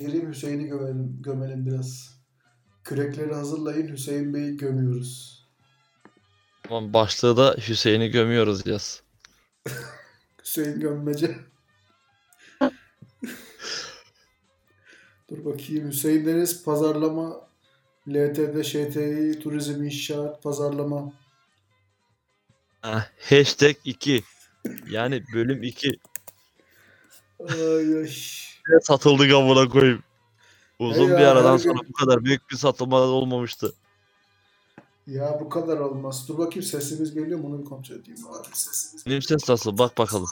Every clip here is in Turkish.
Erim Hüseyin'i gömelim biraz. Kürekleri hazırlayın, Hüseyin Bey'i gömüyoruz. Tamam, başlığı da Hüseyin'i gömüyoruz yaz. Hüseyin gömmece. Dur bakayım, Hüseyin Deniz pazarlama, LTV, ŞTİ, turizm, inşaat, pazarlama. Hashtag 2. Yani bölüm 2. Ay ay. Satıldı amına koyayım. Uzun bir aradan sonra bu kadar büyük bir satılma olmamıştı. Ya bu kadar olmaz. Dur bakayım sesimiz geliyor mu? Bunu bir kontrol edeyim. Benim ses nasıl? Bak bakalım.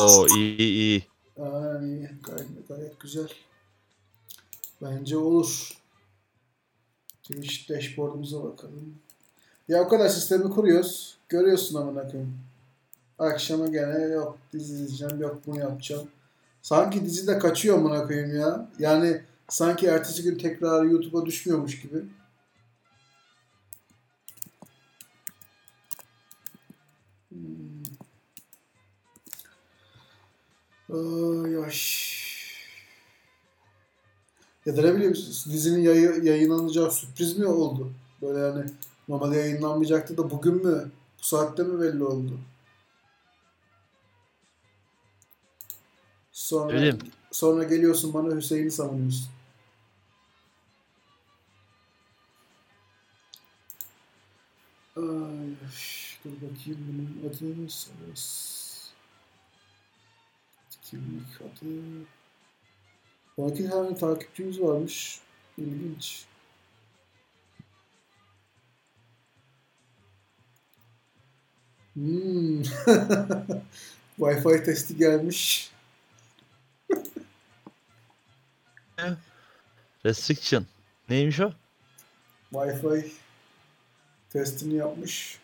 Oo iyi. Ay, gayet güzel. Bence olur. Twitch dashboard'umuza bakalım. Ya o kadar sistemi kuruyoruz. Görüyorsun amına koyayım. Akşama gene yok dizi izleyeceğim, yok bunu yapacağım. Sanki dizi de kaçıyor amına koyayım ya. Yani sanki ertesi gün tekrar YouTube'a düşmüyormuş gibi. Ay ay. Ya da ne bileyim, dizinin yayınlanacağı sürpriz mi oldu? Böyle yani normalde yayınlanmayacaktı da bugün mü? Bu saatte mi belli oldu? Sonra geliyorsun bana Hüseyin'i savunuyorsun. Ay, dur bakayım bunun adını sanırız. Kimlik adı. Bakın hemen takipçimiz varmış. İlginç. Wi-Fi testi gelmiş. Restriction. Neymiş o? Wi-Fi testini yapmış.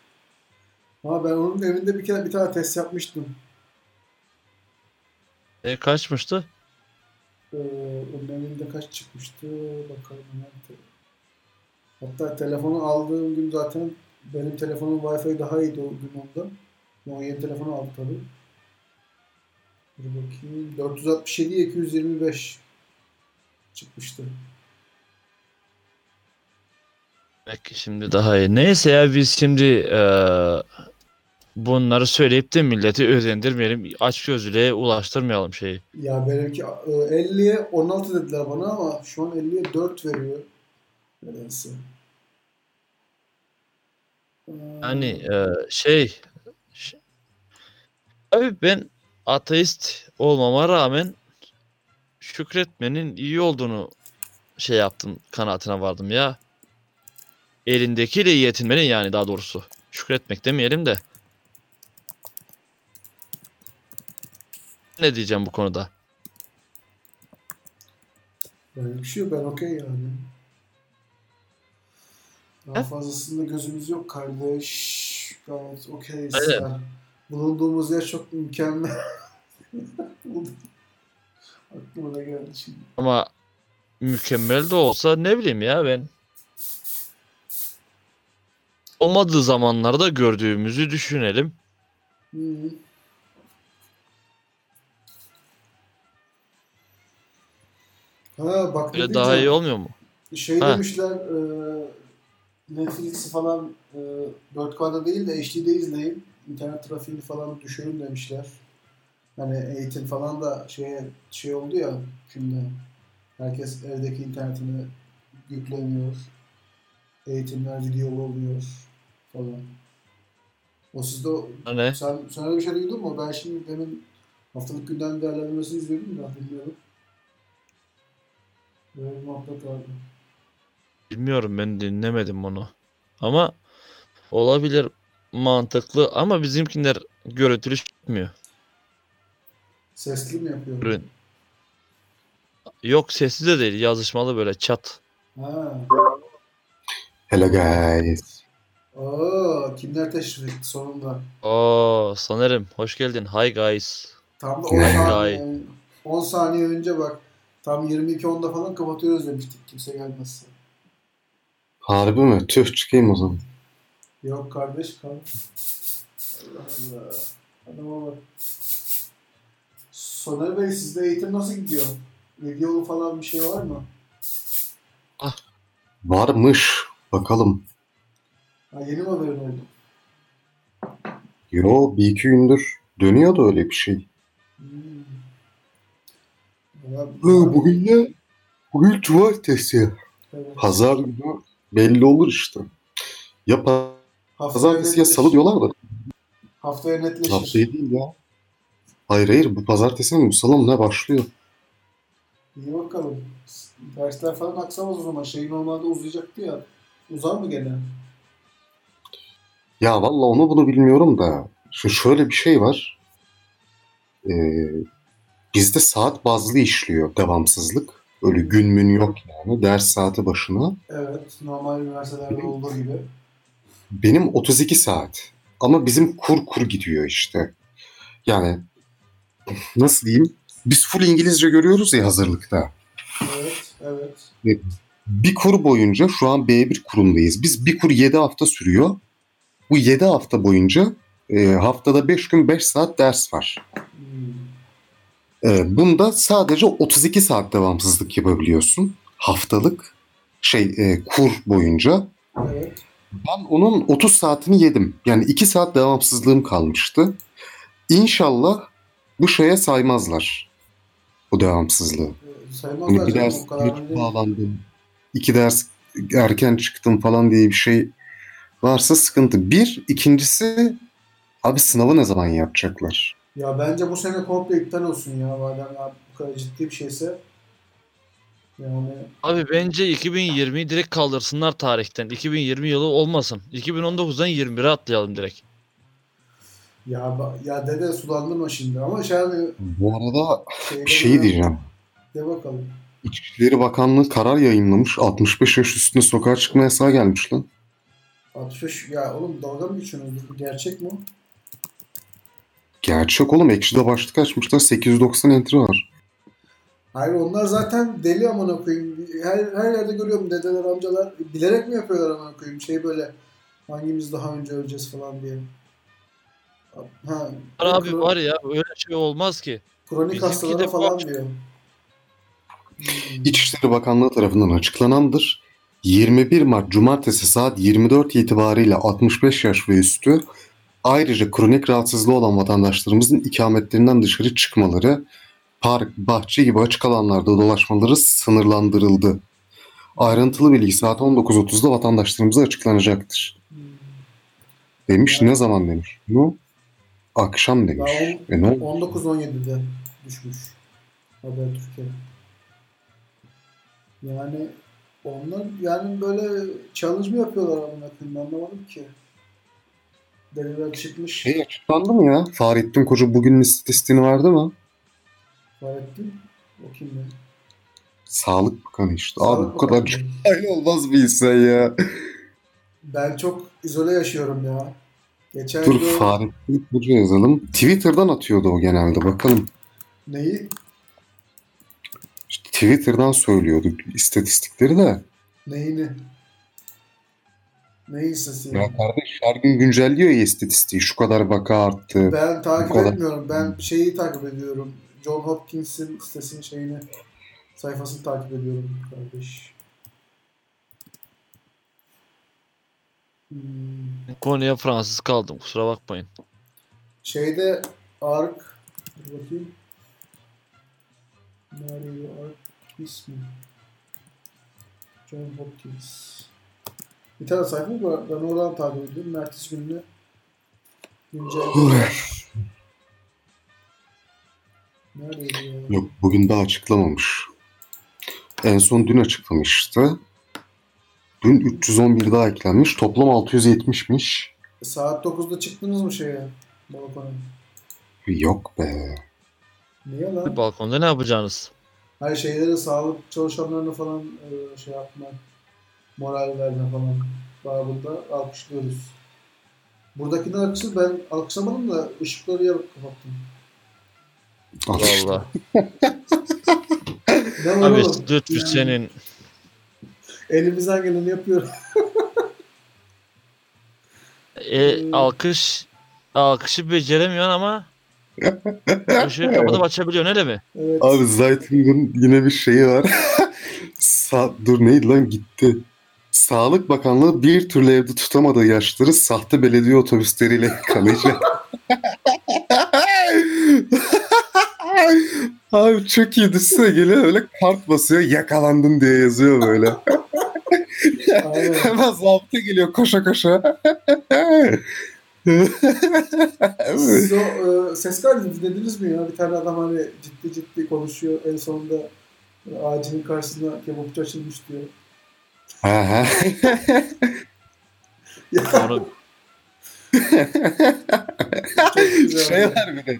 Ha, ben onun evinde bir tane test yapmıştım. Kaçmıştı? Onun evinde kaç çıkmıştı? Bakalım. Hatta telefonu aldığım gün zaten benim telefonum Wi-Fi daha iyiydi o gün ondan. O yeni telefonu aldı tabii. Dur bakayım. 467-225 çıkmıştı. Belki şimdi daha iyi. Neyse ya, biz şimdi bunları söyleyip de milleti özendirmeyelim. Açgözlülüğe ulaştırmayalım şeyi. Ya benimki 50'ye 16 dediler bana ama şu an 50'ye 4 veriyor. Nedense. Yani Abi ben ateist olmama rağmen şükretmenin iyi olduğunu yaptım, kanaatine vardım ya. Elindekiyle iyi yetinmenin, yani daha doğrusu şükretmek demeyelim de. Ne diyeceğim bu konuda? Böyle bir şey yok, ben okey yani. Daha fazlasında gözümüz yok kardeş. Gayet okeyiz. Bulunduğumuz yer çok mükemmel. Aklıma da geldi şimdi. Ama mükemmel de olsa ne bileyim ya ben. Olmadığı zamanlarda gördüğümüzü düşünelim. Ha bak, öyle daha iyi olmuyor mu? Demişler Netflix'i falan 4K'da değil de HD'de izleyin. İnternet trafiğini falan düşürün demişler. Hani eğitim falan da şey oldu ya şimdi. Herkes evdeki internetini yükleniyor. Eğitimler video oluyor falan. O sizde hani? Sen öyle bir şey duydun mu? Ben şimdi demin haftalık gündem değerlendirmesini izledim de bilmiyorum. Böyle bir muhabbet vardı. Bilmiyorum, ben dinlemedim onu. Ama olabilir, mantıklı ama bizimkiler görüntülü çıkmıyor. Sesli mi yapıyor? Yok, sesli de değil, yazışmalı böyle chat. Ha. Hello guys. Kimler teşrif etti sonunda? Soner'im hoş geldin. Hi guys. Tam da 10 saniye önce bak. Tam 22.10'da falan kapatıyoruz demiştik, kimse gelmezse. Harbi mi? Tüh, çıkayım o zaman. Yok kardeş kal. Allah Allah. Adama bak. Soner Bey, sizde eğitim nasıl gidiyor? Videolu falan bir şey var mı? Ah, varmış. Bakalım. Ha, yeni mi haberin oldu? Yo, bir iki gündür dönüyordu öyle bir şey. Bugün ne? Bugün cumartesi. Evet. Pazar günü belli olur işte. Ya pazartesi ya salı diyorlar da. Haftaya netleşir. Haftaya değil ya. Hayır bu pazartesi mi? Bu salı mı? Ne başlıyor? İyi bakalım. Dersler falan aksamaz o zaman. Şey normalde uzayacaktı ya. Uzar mı gene? Ya valla onu bunu bilmiyorum da. Şimdi şöyle bir şey var. Bizde saat bazlı işliyor devamsızlık. Öyle gün mün yok yani. Ders saati başına. Evet. Normal üniversitelerde olduğu gibi. Benim 32 saat. Ama bizim kur gidiyor işte. Yani nasıl diyeyim? Biz full İngilizce görüyoruz ya hazırlıkta. Evet. Bir kur boyunca şu an B1 kurundayız. Biz bir kur 7 hafta sürüyor. Bu 7 hafta boyunca haftada 5 gün 5 saat ders var. Bunda sadece 32 saat devamsızlık yapabiliyorsun. Haftalık kur boyunca. Evet. Ben onun 30 saatini yedim. Yani 2 saat devamsızlığım kalmıştı. İnşallah bu şeye saymazlar. Bu devamsızlığı. Saymazlar. Hani bir ders geç bağlandım. 2 ders erken çıktım falan diye bir şey varsa sıkıntı. Bir. İkincisi abi sınavı ne zaman yapacaklar? Ya bence bu sene komple iptal olsun ya. Madem abi bu kadar ciddi bir şeyse. Yani... Abi bence 2020'yi direkt kaldırsınlar tarihten. 2020 yılı olmasın. 2019'dan 21'e atlayalım direkt. Ya dede sulandırma şimdi ama bu arada bir şey diyeceğim. De bakalım. İçişleri Bakanlığı karar yayınlamış. 65 yaş üstüne sokağa çıkma yasağı gelmiş lan. 65 ya oğlum dalga mı geçiyorsunuz? Bu gerçek mi? Gerçek oğlum. Ekşi'de başlık açmışlar. 890 entry var. Hayır onlar zaten deli amına koyayım. Her yerde görüyorum dedeler, amcalar. Bilerek mi yapıyorlar amına koyayım? Böyle hangimiz daha önce öleceğiz falan diye. Ha, abi var ya öyle şey olmaz ki. Kronik hastalara falan diyor. İçişleri Bakanlığı tarafından açıklanandır. 21 Mart Cumartesi saat 24 itibariyle 65 yaş ve üstü ayrıca kronik rahatsızlığı olan vatandaşlarımızın ikametlerinden dışarı çıkmaları, park, bahçe gibi açık alanlarda dolaşmaları sınırlandırıldı. Ayrıntılı bilgi saat 19.30'da vatandaşlarımıza açıklanacaktır. Demiş yani. Ne zaman demiş? Bu akşam demiş. 19.17'de düşmüş Habertürk'e. Yani onlar yani böyle challenge mı yapıyorlar anlatayım anlamadım ki. Deliler çıkmış. Açıklandı mı ya? Fahrettin Koca bugünün istatistiğini verdi mi? Fahrettin? O kim ya? Sağlık Bakanı işte. Sağlık abi bu kadar çok aynı olmaz bir insan ya. Ben çok izole yaşıyorum ya. Geçen dur gün... Fahrettin Koca yazalım. Twitter'dan atıyordu o genelde bakalım. Neyi? İşte Twitter'dan söylüyordu istatistikleri de. Neyini? Neyi istatistiği? Ya kardeş her gün güncelliyor ya istatistiği. Şu kadar vaka arttı. Ben takip etmiyorum. Ben şeyi takip ediyorum. John Hopkins'in sitesinin sayfasını takip ediyorum kardeş. Konuya Fransız kaldım. Kusura bakmayın. Bakayım. Nerede Ark ismi? John Hopkins. Bir tane sayfa var. Ben oradan takip ediyorum. Ertesi gününe güncelliyor. Yok bugün daha açıklamamış. En son dün açıklamıştı. Dün 311 daha eklenmiş. Toplam 670'miş. Saat 9'da çıktınız mı balkona? Yok be. Niye lan? Balkonda ne yapacaksınız? Her şeyleri sağlık çalışanlarına falan yapma. Moral verme falan. Daha burada alkışlıyoruz. Buradakini alkışlıyoruz. Ben alkışlamadım da ışıkları yarıp kapattım. Valla. Abi Lütfü senin... Elimizden geleni yapıyorum. Alkışı beceremiyorsun ama Işığı kapatıp açabiliyor, öyle mi? Evet. Abi Zayt'ın yine bir şeyi var. Neydi lan gitti. Sağlık Bakanlığı bir türlü evde tutamadığı yaşları sahte belediye otobüsleriyle yıkanacak. Abi çok iyi, düşsene geliyor öyle kart basıyor, yakalandın diye yazıyor böyle. Hemen zaptı geliyor koşa koşa. Siz o ses kaydını dinlediniz mi ya? Bir tane adam hani ciddi ciddi konuşuyor, en sonunda ağacının karşısına kebapçı açılmış diyor. Aha. Doğru. Şey var bir de.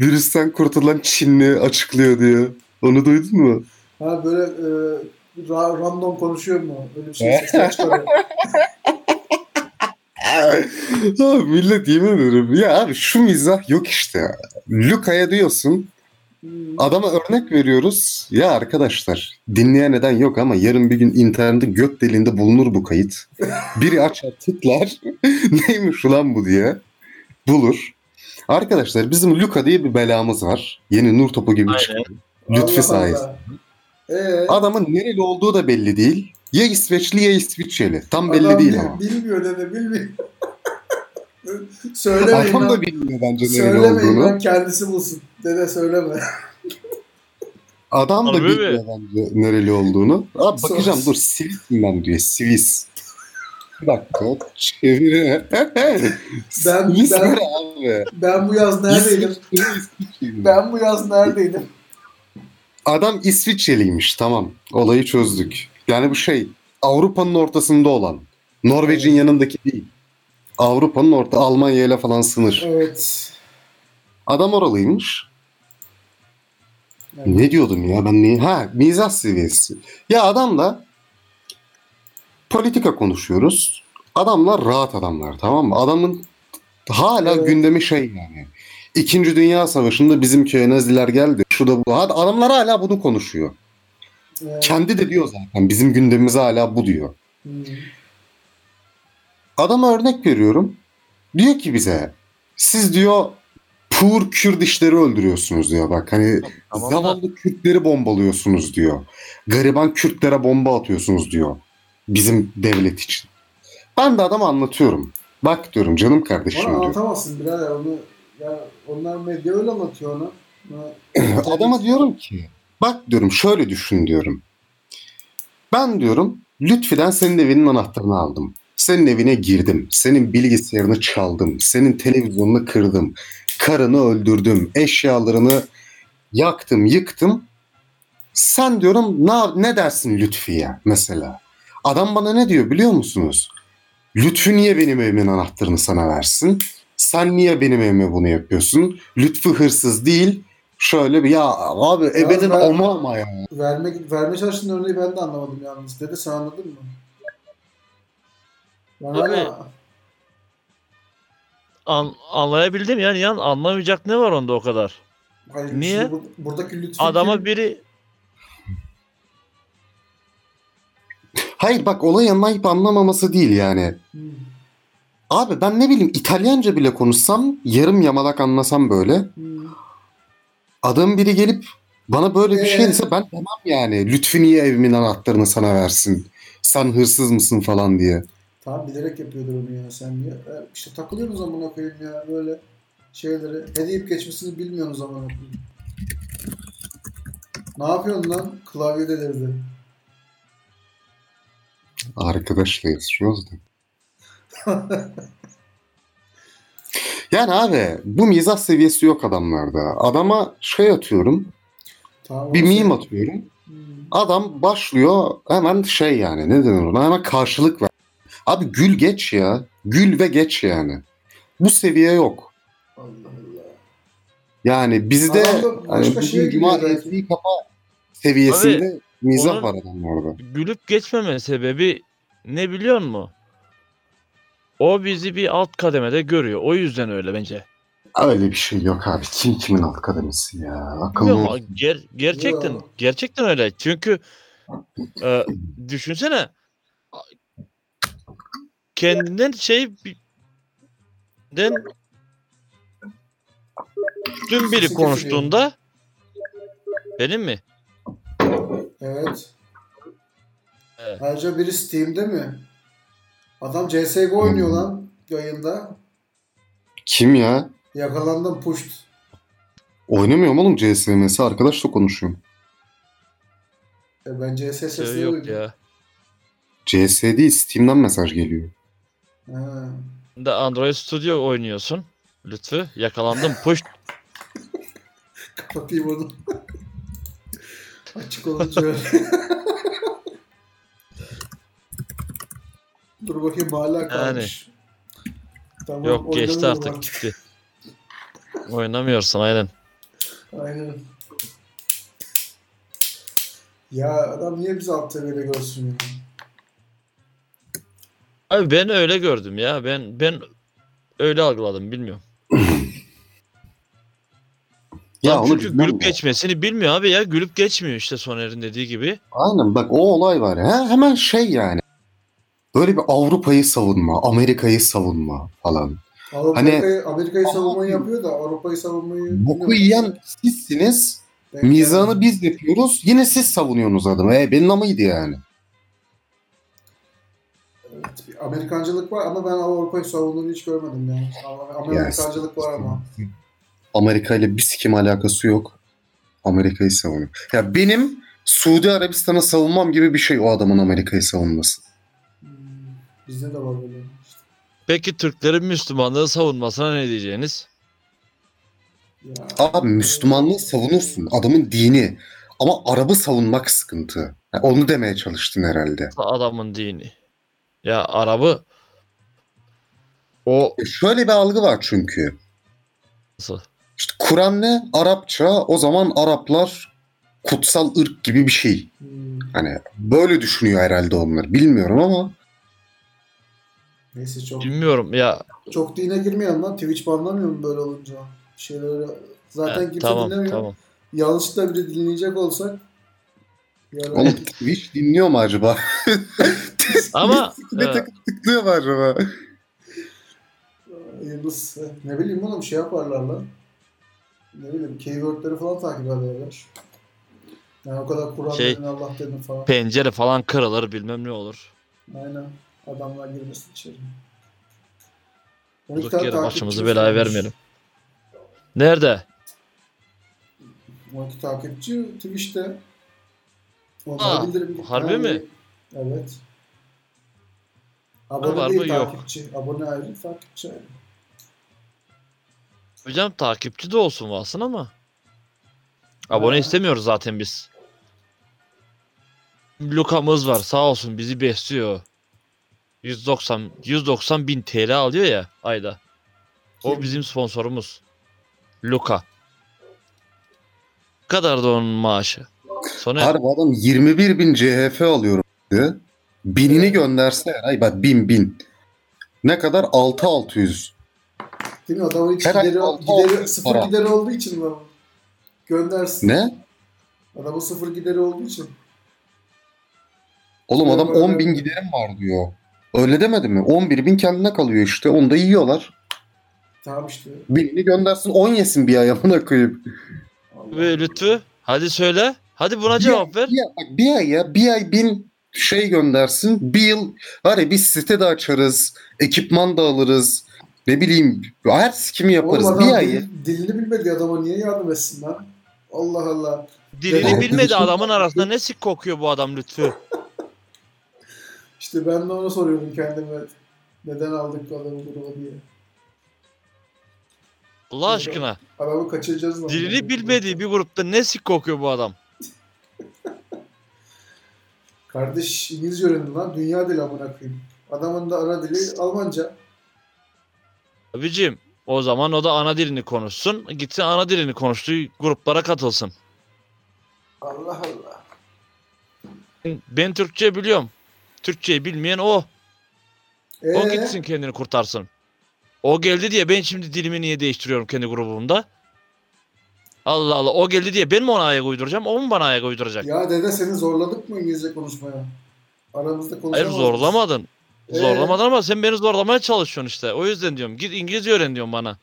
Virüsten kurtulan Çinli açıklıyor diyor. Onu duydun mu? Ha böyle random konuşuyor mu? Öyle bir şey sesler çıkarıyor. Abi millet yemin ederim. Ya abi şu mizah yok işte. Luca'ya diyorsun. Adama örnek veriyoruz. Ya arkadaşlar dinleyen neden yok ama yarın bir gün internette göt deliğinde bulunur bu kayıt. Biri açar tıklar. Neymiş ulan bu diye. Bulur. Arkadaşlar bizim Luca diye bir belamız var. Yeni nur topu gibi çıkıyor. Lütfü sayesinde. Adamın nereli olduğu da belli değil. Ya İsveçli ya İsviçreli. Tam belli adam değil ama. Bilmiyor dede, bilmiyor. Söylemeyin. Adam da bilmiyor bence nereli olduğunu. Söylemeyin lan, kendisi bulsun. Dede söyleme. Adam da bilmiyor bence nereli olduğunu. Abi bakacağım dur. Sivis mi lan diyor. Sivis. Bir dakika çeviri. Ben bu yaz neredeydim? Ben bu yaz neredeydim? Adam İsviçreliymiş, tamam. Olayı çözdük. Yani bu şey Avrupa'nın ortasında olan. Norveç'in yanındaki değil. Avrupa'nın orta, Almanya ile falan sınır. Evet. Adam oralıymış. Evet. Ne diyordum ya ben? Mizah seviyesi. Ya adam da politika konuşuyoruz. Adamlar rahat adamlar, tamam mı? Adamın hala gündemi şey yani. İkinci Dünya Savaşı'nda bizim köye Naziler geldi. Şurada bu. Adamlar hala bunu konuşuyor. Evet. Kendi de diyor zaten. Bizim gündemimiz hala bu diyor. Evet. Adama örnek veriyorum. Diyor ki bize, siz diyor pur Kürdişleri öldürüyorsunuz diyor. Bak hani tamam, zavallı Kürtleri bombalıyorsunuz diyor. Gariban Kürtlere bomba atıyorsunuz diyor. Bizim devlet için. Ben de adama anlatıyorum. Bak diyorum canım kardeşim diyor. Onu anlatamazsın birader. Onu, ya onlar medya öyle anlatıyor onu. Adama diyorum ki bak diyorum şöyle düşün diyorum. Ben diyorum Lütfi'den senin evinin anahtarını aldım. Senin evine girdim. Senin bilgisayarını çaldım. Senin televizyonunu kırdım. Karını öldürdüm. Eşyalarını yaktım, yıktım. Sen diyorum ne dersin Lütfi'ye mesela? Adam bana ne diyor biliyor musunuz? Lütfü niye benim evimin anahtarını sana versin? Sen niye benim evime bunu yapıyorsun? Lütfü hırsız değil. Şöyle bir ya abi ebeden ama ya. Verme çalıştığın örneği ben de anlamadım yalnız. Dede sen anladın mı? Anlayabildim yani. Anlamayacak ne var onda o kadar? Hayır, niye? Buradaki Lütfü adama kim? Biri... Hayır bak olayın ayıp anlamaması değil yani. Abi ben ne bileyim İtalyanca bile konuşsam yarım yamalak anlasam böyle. Adam biri gelip bana böyle bir şey dese ben tamam yani. Lütfü niye evimin anahtarını sana versin? Sen hırsız mısın falan diye. Tamam bilerek yapıyordur onu ya sen diye. İşte takılıyorsunuz amına koyayım ya böyle şeyleri. Ne deyip geçmesini bilmiyorsunuz amına koyayım. Ne yapıyorsun lan? Klavye delirdi. Arkadaşla yazışıyoruz da. Yani abi bu mizah seviyesi yok adamlarda. Adama şey atıyorum. Tamam, bir meme atıyorum. Adam başlıyor hemen şey yani ne denir ona hemen karşılık ver. Abi gül geç ya. Gül ve geç yani. Bu seviye yok. Allah Allah. Yani bizde hani, cuma etliği kapa seviyesinde abi. Mizah var adamlarda. Gülüp geçmemenin sebebi ne biliyor musun? O bizi bir alt kademede görüyor. O yüzden öyle bence. Öyle bir şey yok abi. Kim kimin alt kademesi ya? Akıllı. Gerçekten öyle. Çünkü düşünsene kendinden Dün biri konuştuğunda benim mi? Evet. Evet. Ayrıca biri Steam'de mi? Adam CS:GO oynuyor lan yayında. Kim ya? Yakalandım pusht. Oynamıyorum oğlum CSMS. Arkadaşla konuşuyorum. Ben CS sesini duydum. CS değil, Steam'den mesaj geliyor. Ha. De Android Studio oynuyorsun. Lütfü yakalandım pusht. Kapatayım onu. Açık olunca öyle. Dur bakayım hala kalmış. Yani. Tamam, yok geçti artık gitti. Oynamıyorsun aynen. Aynen. Ya adam niye bizi altta böyle görsün ya? Abi ben öyle gördüm ya. Ben öyle algıladım bilmiyorum. Ya çünkü gülüp geçmesini bilmiyor abi ya. Gülüp geçmiyor işte Soner'in dediği gibi. Aynen bak o olay var ya. Hemen şey yani. Böyle bir Avrupa'yı savunma, Amerika'yı savunma falan. Hani, Amerika'yı savunmayı yapıyor da Avrupa'yı savunmayı... Boku yiyen sizsiniz. Ben mizanı yani biz yapıyoruz. Yine siz savunuyorsunuz adamı. Benim amıydı yani. Evet, bir Amerikancılık var ama ben Avrupa'yı savunduğunu hiç görmedim yani. Amerikancılık var ama. Amerika ile bir sikim alakası yok. Amerika'yı savunuyor. Ya benim Suudi Arabistan'a savunmam gibi bir şey o adamın Amerika'yı savunması. Bizde de var böyle. Peki Türklerin Müslümanlığı savunmasına ne diyeceğiniz? Ya. Abi Müslümanlığı savunursun. Adamın dini. Ama Arabı savunmak sıkıntı. Yani onu demeye çalıştın herhalde. Adamın dini. Ya Arabı o... şöyle bir algı var çünkü. Nasıl? İşte Kur'an ne? Arapça. O zaman Araplar kutsal ırk gibi bir şey. Hani böyle düşünüyor herhalde onlar. Bilmiyorum ama. Neyse çok. Bilmiyorum ya. Çok dine girmeyelim lan. Twitch banlamıyor mu böyle olunca? Şeyleri zaten kimse tamam, dinlemiyor. Tamam. Yanlışlıkla biri dinleyecek olsak. Yani... Oğlum Twitch dinliyor mu acaba? Ama tıklıyor mu acaba? Yıldız ne bileyim oğlum şey yaparlar lan. Ne bileyim keywordleri falan takip ederler. Yani o kadar Kur'an şey, dedin Allah dedin falan. Pencere falan kırılır bilmem ne olur. Aynen. Adamlar girmesin içeri. Durduk yere başımızı belaya vermeyelim. Nerede? 12 takipçi Twitch'te. Aa, harbi mi? Evet. Abone değil takipçi. Yok. Abone ayrı takipçi ayrı. Hocam takipçi de olsun varsın ama. Abone istemiyoruz zaten biz. Luca'mız var sağ olsun bizi besliyor. 190 bin TL alıyor ya ayda. O kim? Bizim sponsorumuz. Luca. Ne kadar da onun maaşı. Sonra... Harbi adam 21 bin CHF alıyorum diyor. Binini gönderse ay bak bin. Ne kadar? 6.600. Değil mi? Adamın hiç gideri sıfır para. Gideri olduğu için mi? Göndersin. Ne? Adamın sıfır gideri olduğu için. Oğlum adam 10 bin giderim var diyor. Öyle demedi mi? 11 bin kendine kalıyor işte. Onu da yiyorlar. Tamam işte. Birini göndersin 10 yesin bir ayağına koyup. Ve Lütfü hadi söyle. Hadi buna cevap ver. Bir ay 1000 şey göndersin. Bir yıl var ya biz site de açarız. Ekipman da alırız. Ne bileyim her sikimi yaparız. Oğlum, bir ay. Dilini bilmedi adama niye yardım etsin lan? Allah Allah. Dilini bilmedi adamın arasında ne sik kokuyor bu adam Lütfü? İşte ben de ona soruyorum kendime. Neden aldık adamı gruba diye. Allah aşkına. Adamı kaçıracağız. Dilini bilmediği bir grupta ne sik kokuyor bu adam? Kardeş İngilizce öğrendi lan. Dünya dili amına koyayım. Adamın da ana dili Almanca. Abicim o zaman o da ana dilini konuşsun. Gitsin ana dilini konuştuğu gruplara katılsın. Allah Allah. Ben Türkçe biliyorum. Türkçeyi bilmeyen o. O gitsin kendini kurtarsın. O geldi diye ben şimdi dilimi niye değiştiriyorum kendi grubumda? Allah Allah o geldi diye ben mi ona ayak uyduracağım? O mu bana ayak uyduracak? Ya dede seni zorladık mı İngilizce konuşmaya? Aramızda konuşalım. Hayır zorlamadın. Zorlamadın ama sen beni zorlamaya çalışıyorsun işte. O yüzden diyorum git İngilizce öğren diyorum bana.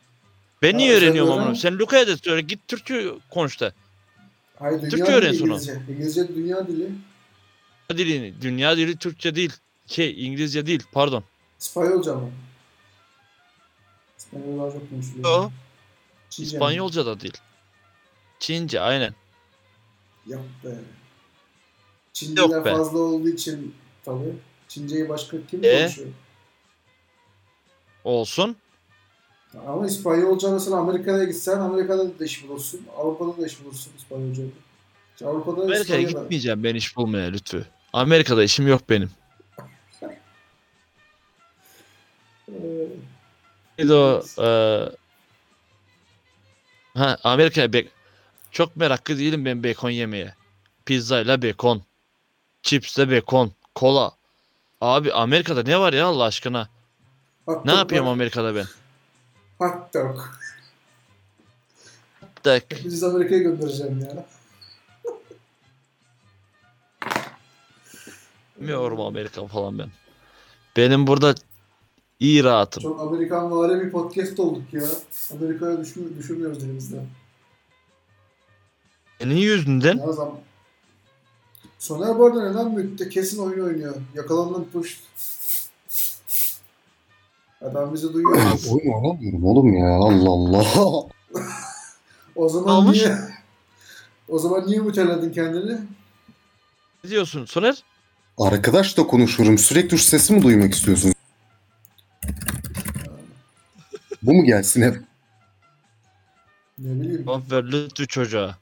Ben ya niye öğreniyorum amına? Sen Luca'ya da söyle, git Türkçe konuş da. Hayır, Türkçe öğren sonra. İngilizce dünya dili. Dünya dili Türkçe değil. İngilizce değil, pardon. İspanyolca mı? İspanyolca çok konuşuluyor. Yo. İspanyolca mi? Da değil. Çince, aynen. Yok be. Çinceler fazla olduğu için tabii. Çinceyi başka kim konuşuyor? Olsun. Ama İspanyolca mesela Amerika'ya gitsen Amerika'da da iş bulursun. Avrupa'da da iş bulursun İspanyolca'da. Avrupa'da Amerika'ya gitmeyeceğim ben iş bulmaya Lütfü. Amerika'da işim yok benim. Amerika'ya çok meraklı değilim ben bacon yemeye. Pizzayla bacon, chipsle bacon, kola. Abi Amerika'da ne var ya Allah aşkına? Hot ne yapıyorum var. Amerika'da ben? Hot dog. Hot dog. Biz Amerika'ya göndereceğim ya. Bilmiyorum Amerika falan ben. Benim burada iyi rahatım. Çok Amerikan vari bir podcast olduk ya. Amerika'ya düşürmüyoruz elimizden. Senin yüzünden. Ne zaman? Soner bu arada neden mütte kesin oyun oynuyor. Yakalandım push. Adam bizi duyuyor. Oyun oynamıyorum oğlum ya. Allah Allah. O zaman niye müteladın kendini? Ne diyorsun Soner? Arkadaş da konuşurum. Sürekli şu sesimi duymak istiyorsun. Bu mu gelsin hep? Ne bileyim. Aferin Lütfü çocuğa.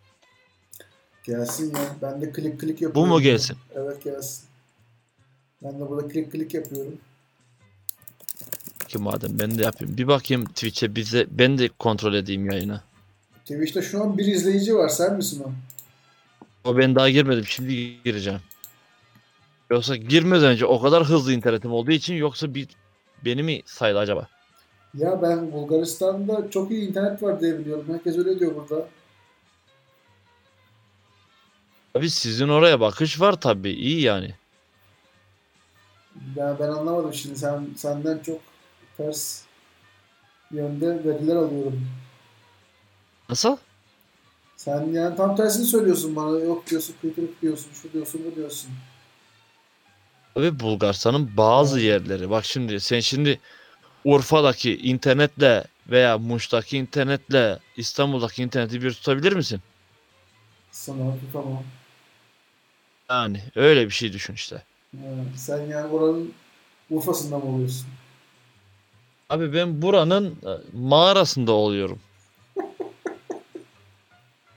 Gelsin ya. Ben de klik klik yapıyorum. Bu mu gelsin? Evet gelsin. Ben de burada klik klik yapıyorum. Ki madem ben de yapayım. Bir bakayım Twitch'e bize. Ben de kontrol edeyim yayını. Twitch'te şu an bir izleyici var. Sen misin o? O ben daha girmedim. Şimdi gireceğim. Yoksa girmez önce o kadar hızlı internetim olduğu için yoksa beni mi saydı acaba? Ya ben Bulgaristan'da çok iyi internet var diye biliyorum. Herkes öyle diyor burada. Abi sizin oraya bakış var tabii. İyi yani. Ya ben anlamadım şimdi. Senden çok ters yönde veriler alıyorum. Nasıl? Sen yani tam tersini söylüyorsun bana. Yok diyorsun, kıytırık diyorsun, şu diyorsun, bu diyorsun. Abi Bulgaristan'ın bazı yerleri. Bak şimdi sen şimdi Urfa'daki internetle veya Muş'taki internetle İstanbul'daki interneti bir tutabilir misin? Sana tutamam. Yani öyle bir şey düşün işte. Sen yani buranın Urfa'sında mı oluyorsun? Abi ben buranın mağarasında oluyorum.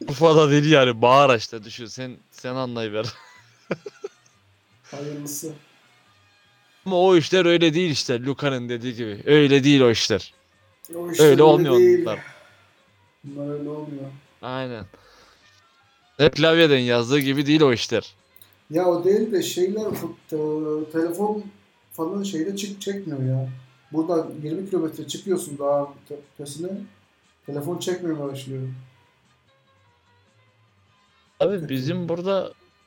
Urfa'da değil yani mağara işte düşün. Sen anlayıver. Hayırlısı. Ama o işler öyle değil işte Luca'nın dediği gibi. Öyle değil o işler. O işler öyle olmuyor onlar. Bunlar öyle olmuyor. Aynen. Hep klavyeden yazdığı gibi değil o işler. Ya o değil de şeyler telefon falan şeyde çekmiyor ya. Buradan 20 kilometre çıkıyorsun daha ötesine. Telefon çekmeye başlıyor. Abi bizim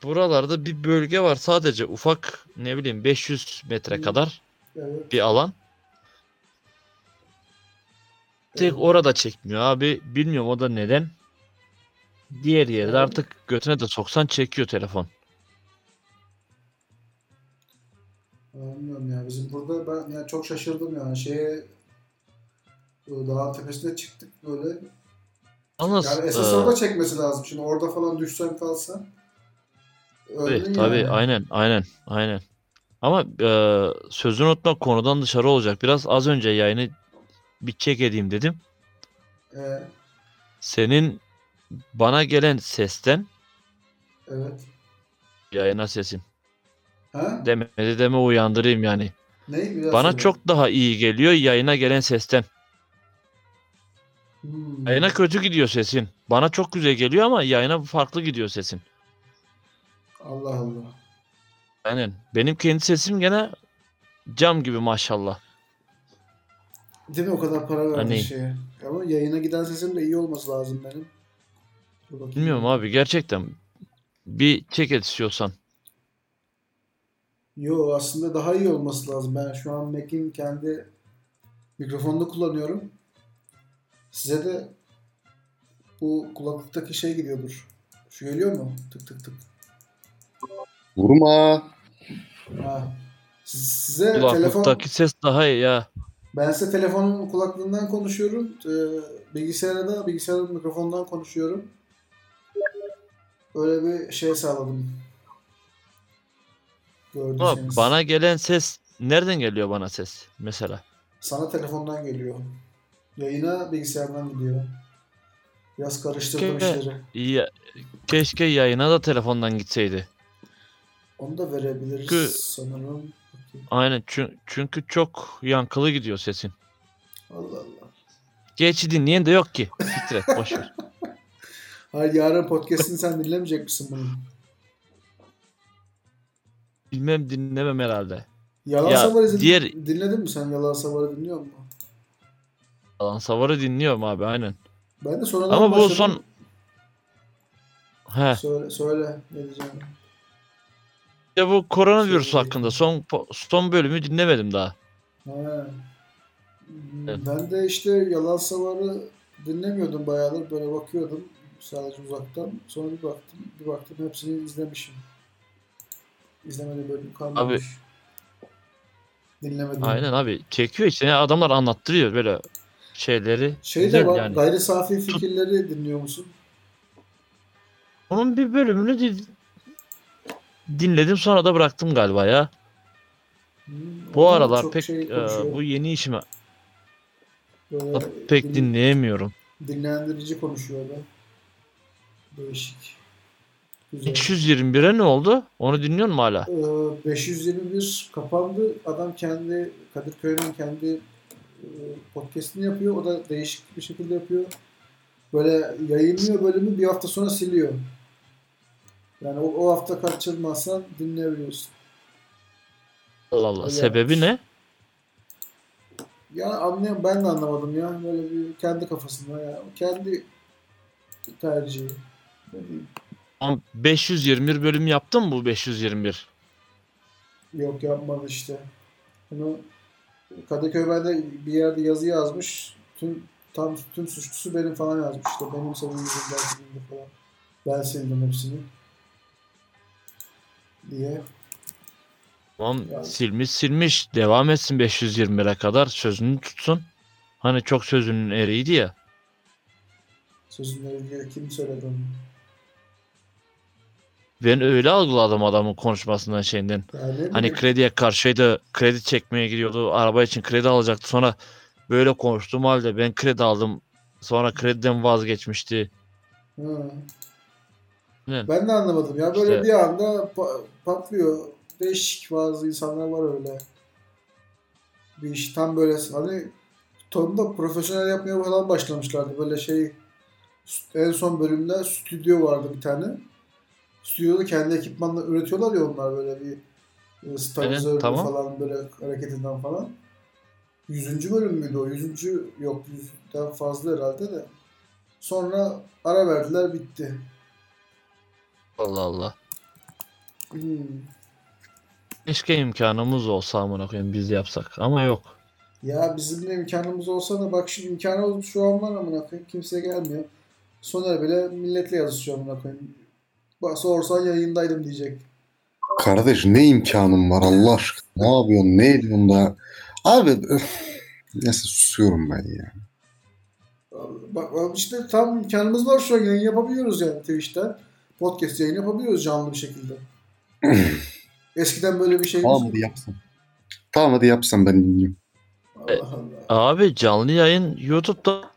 buralarda bir bölge var sadece ufak ne bileyim 500 metre kadar evet. Bir alan. Tek orada çekmiyor abi. Bilmiyorum o da neden. Diğer yerde artık götüne de soksan çekiyor telefon. Anlıyorum ya. Bizim burada ben yani çok şaşırdım yani. Dağın tepesine çıktık böyle. Yani esas orada çekmesi lazım. Şimdi orada falan düşsen kalsan. Tabii yani. Aynen. Ama sözünü unutma konudan dışarı olacak. Biraz az önce yayını bir çek edeyim dedim. Senin bana gelen sesten evet. Yayına sesin. Ha? Deme uyandırayım yani. Ney? Bana çok daha iyi geliyor yayına gelen sesten. Yayına kötü gidiyor sesin. Bana çok güzel geliyor ama yayına farklı gidiyor sesin. Allah Allah. Aynen. Benim kendi sesim gene cam gibi maşallah. Değil mi o kadar para verdiği şeye? Ama yayına giden sesim de iyi olması lazım benim. Bilmiyorum abi gerçekten. Bir çek et istiyorsan. Yo aslında daha iyi olması lazım. Ben şu an Mac'in kendi mikrofonunu kullanıyorum. Size de bu kulaklıktaki şey gidiyordur. Şu geliyor mu? Tık tık tık. Vurma. Ha. Size kulaklıktaki telefon... ses daha iyi ya. Ben size telefonun kulaklığından konuşuyorum. Bilgisayarda bilgisayarın mikrofonundan konuşuyorum. Öyle bir şey sağladım. Gördüyseniz. Bana gelen ses nereden geliyor bana ses mesela? Sana telefondan geliyor. Yayına bilgisayardan gidiyor. Biraz karıştırdım işleri. Ya, keşke yayına da telefondan gitseydi. Onu da verebiliriz sanırım. Aynen çünkü çok yankılı gidiyor sesin. Allah Allah. Geçi dinleyen de yok ki. Fitret boşver. Hayır, yarın podcast'ini sen dinlemeyecek misin bunu? Bilmem, dinlemem herhalde. Yalan Savarı dinledin mi sen? Yalan Savarı dinliyor musun? Yalan Savarı dinliyorum abi, aynen. Ben de sonradan başladım. Ama bu son... He. Söyle ne diyeceğim. Ya bu koronavirüs hakkında son bölümü dinlemedim daha. He. Evet. Ben de işte Yalan Savarı dinlemiyordum bayağıdır. Böyle bakıyordum sadece uzaktan. Sonra bir baktım hepsini izlemişim. İzlemediğim bölüm kalmamış. Dinlemedim. Aynen abi. Çekiyor işte. Yani adamlar anlattırıyor böyle şeyleri. Şeyde bak yani. Gayri safi fikirleri dinliyor musun? Onun bir bölümünü dinledim sonra da bıraktım galiba ya. Bu aralar pek bu yeni işime böyle pek dinleyemiyorum. Dinlendirici konuşuyor da. Değişik. Güzel. 521'e ne oldu? Onu dinliyor mu hala? 521 kapandı. Adam kendi Kadıköy'ün kendi podcast'ini yapıyor. O da değişik bir şekilde yapıyor. Böyle yayınlıyor bölümü, bir hafta sonra siliyor. Yani o hafta kaçırmazsan dinleyebiliyorsun. Allah Allah. Öyle sebebi yapmış. Ne? Ya anlayamam, ben de anlamadım ya. Böyle bir kendi kafasında ya. Kendi tercihi. Ne diyeyim? 521 bölüm yaptın mı bu 521? Yok, yapmadı işte. Bunu Kadıköy bende bir yerde yazı yazmış. Tüm suçlusu benim falan yazmış işte. Benim senin yüzünden falan. Ben sildim hepsini. Diye. Tamam yani. Silmiş. Devam etsin 521'e kadar. Sözünü tutsun. Hani çok sözünün eriydi ya. Sözünün eriydi. Kim söyledi onu? Ben öyle algıladım adamın konuşmasından, şeyinden. Yani hani krediye karşıydı, kredi çekmeye gidiyordu, araba için kredi alacaktı. Sonra böyle konuştuğum halde ben kredi aldım. Sonra krediden vazgeçmişti. Yani, ben de anlamadım ya. Böyle işte, bir anda patlıyor. Değişik bazı insanlar var öyle. Bir iş tam böyle hani tonda profesyonel yapmaya falan başlamışlardı. Böyle şey en son bölümde stüdyo vardı bir tane. Stüdyoda kendi ekipmanla üretiyorlar ya onlar, böyle bir stabilizör tamam. Falan böyle hareketinden falan. 100. bölüm müydü o? 100. yok 100'den fazla herhalde de. Sonra ara verdiler, bitti. Allah Allah. Keşke imkanımız olsa amına koyayım biz yapsak ama yok. Ya bizim de imkanımız olsa da bak şu imkanı oldu şu an var amına koyayım kimse gelmiyor. Soner bile milletle yazışıyor amına koyayım. Sorsan yayındaydım diyecek. Kardeş ne imkanım var Allah aşkına. Ne yapıyorsun? Ne ediyorsun da? Abi neyse susuyorum ben ya. Bak işte tam imkanımız var şu an. Yayın yapabiliyoruz yani Twitch'ten. Podcast yayın yapabiliyoruz canlı bir şekilde. Eskiden böyle bir şey. Tamam hadi yapsam. Ben dinliyorum. Allah Allah. Abi canlı yayın YouTube'da.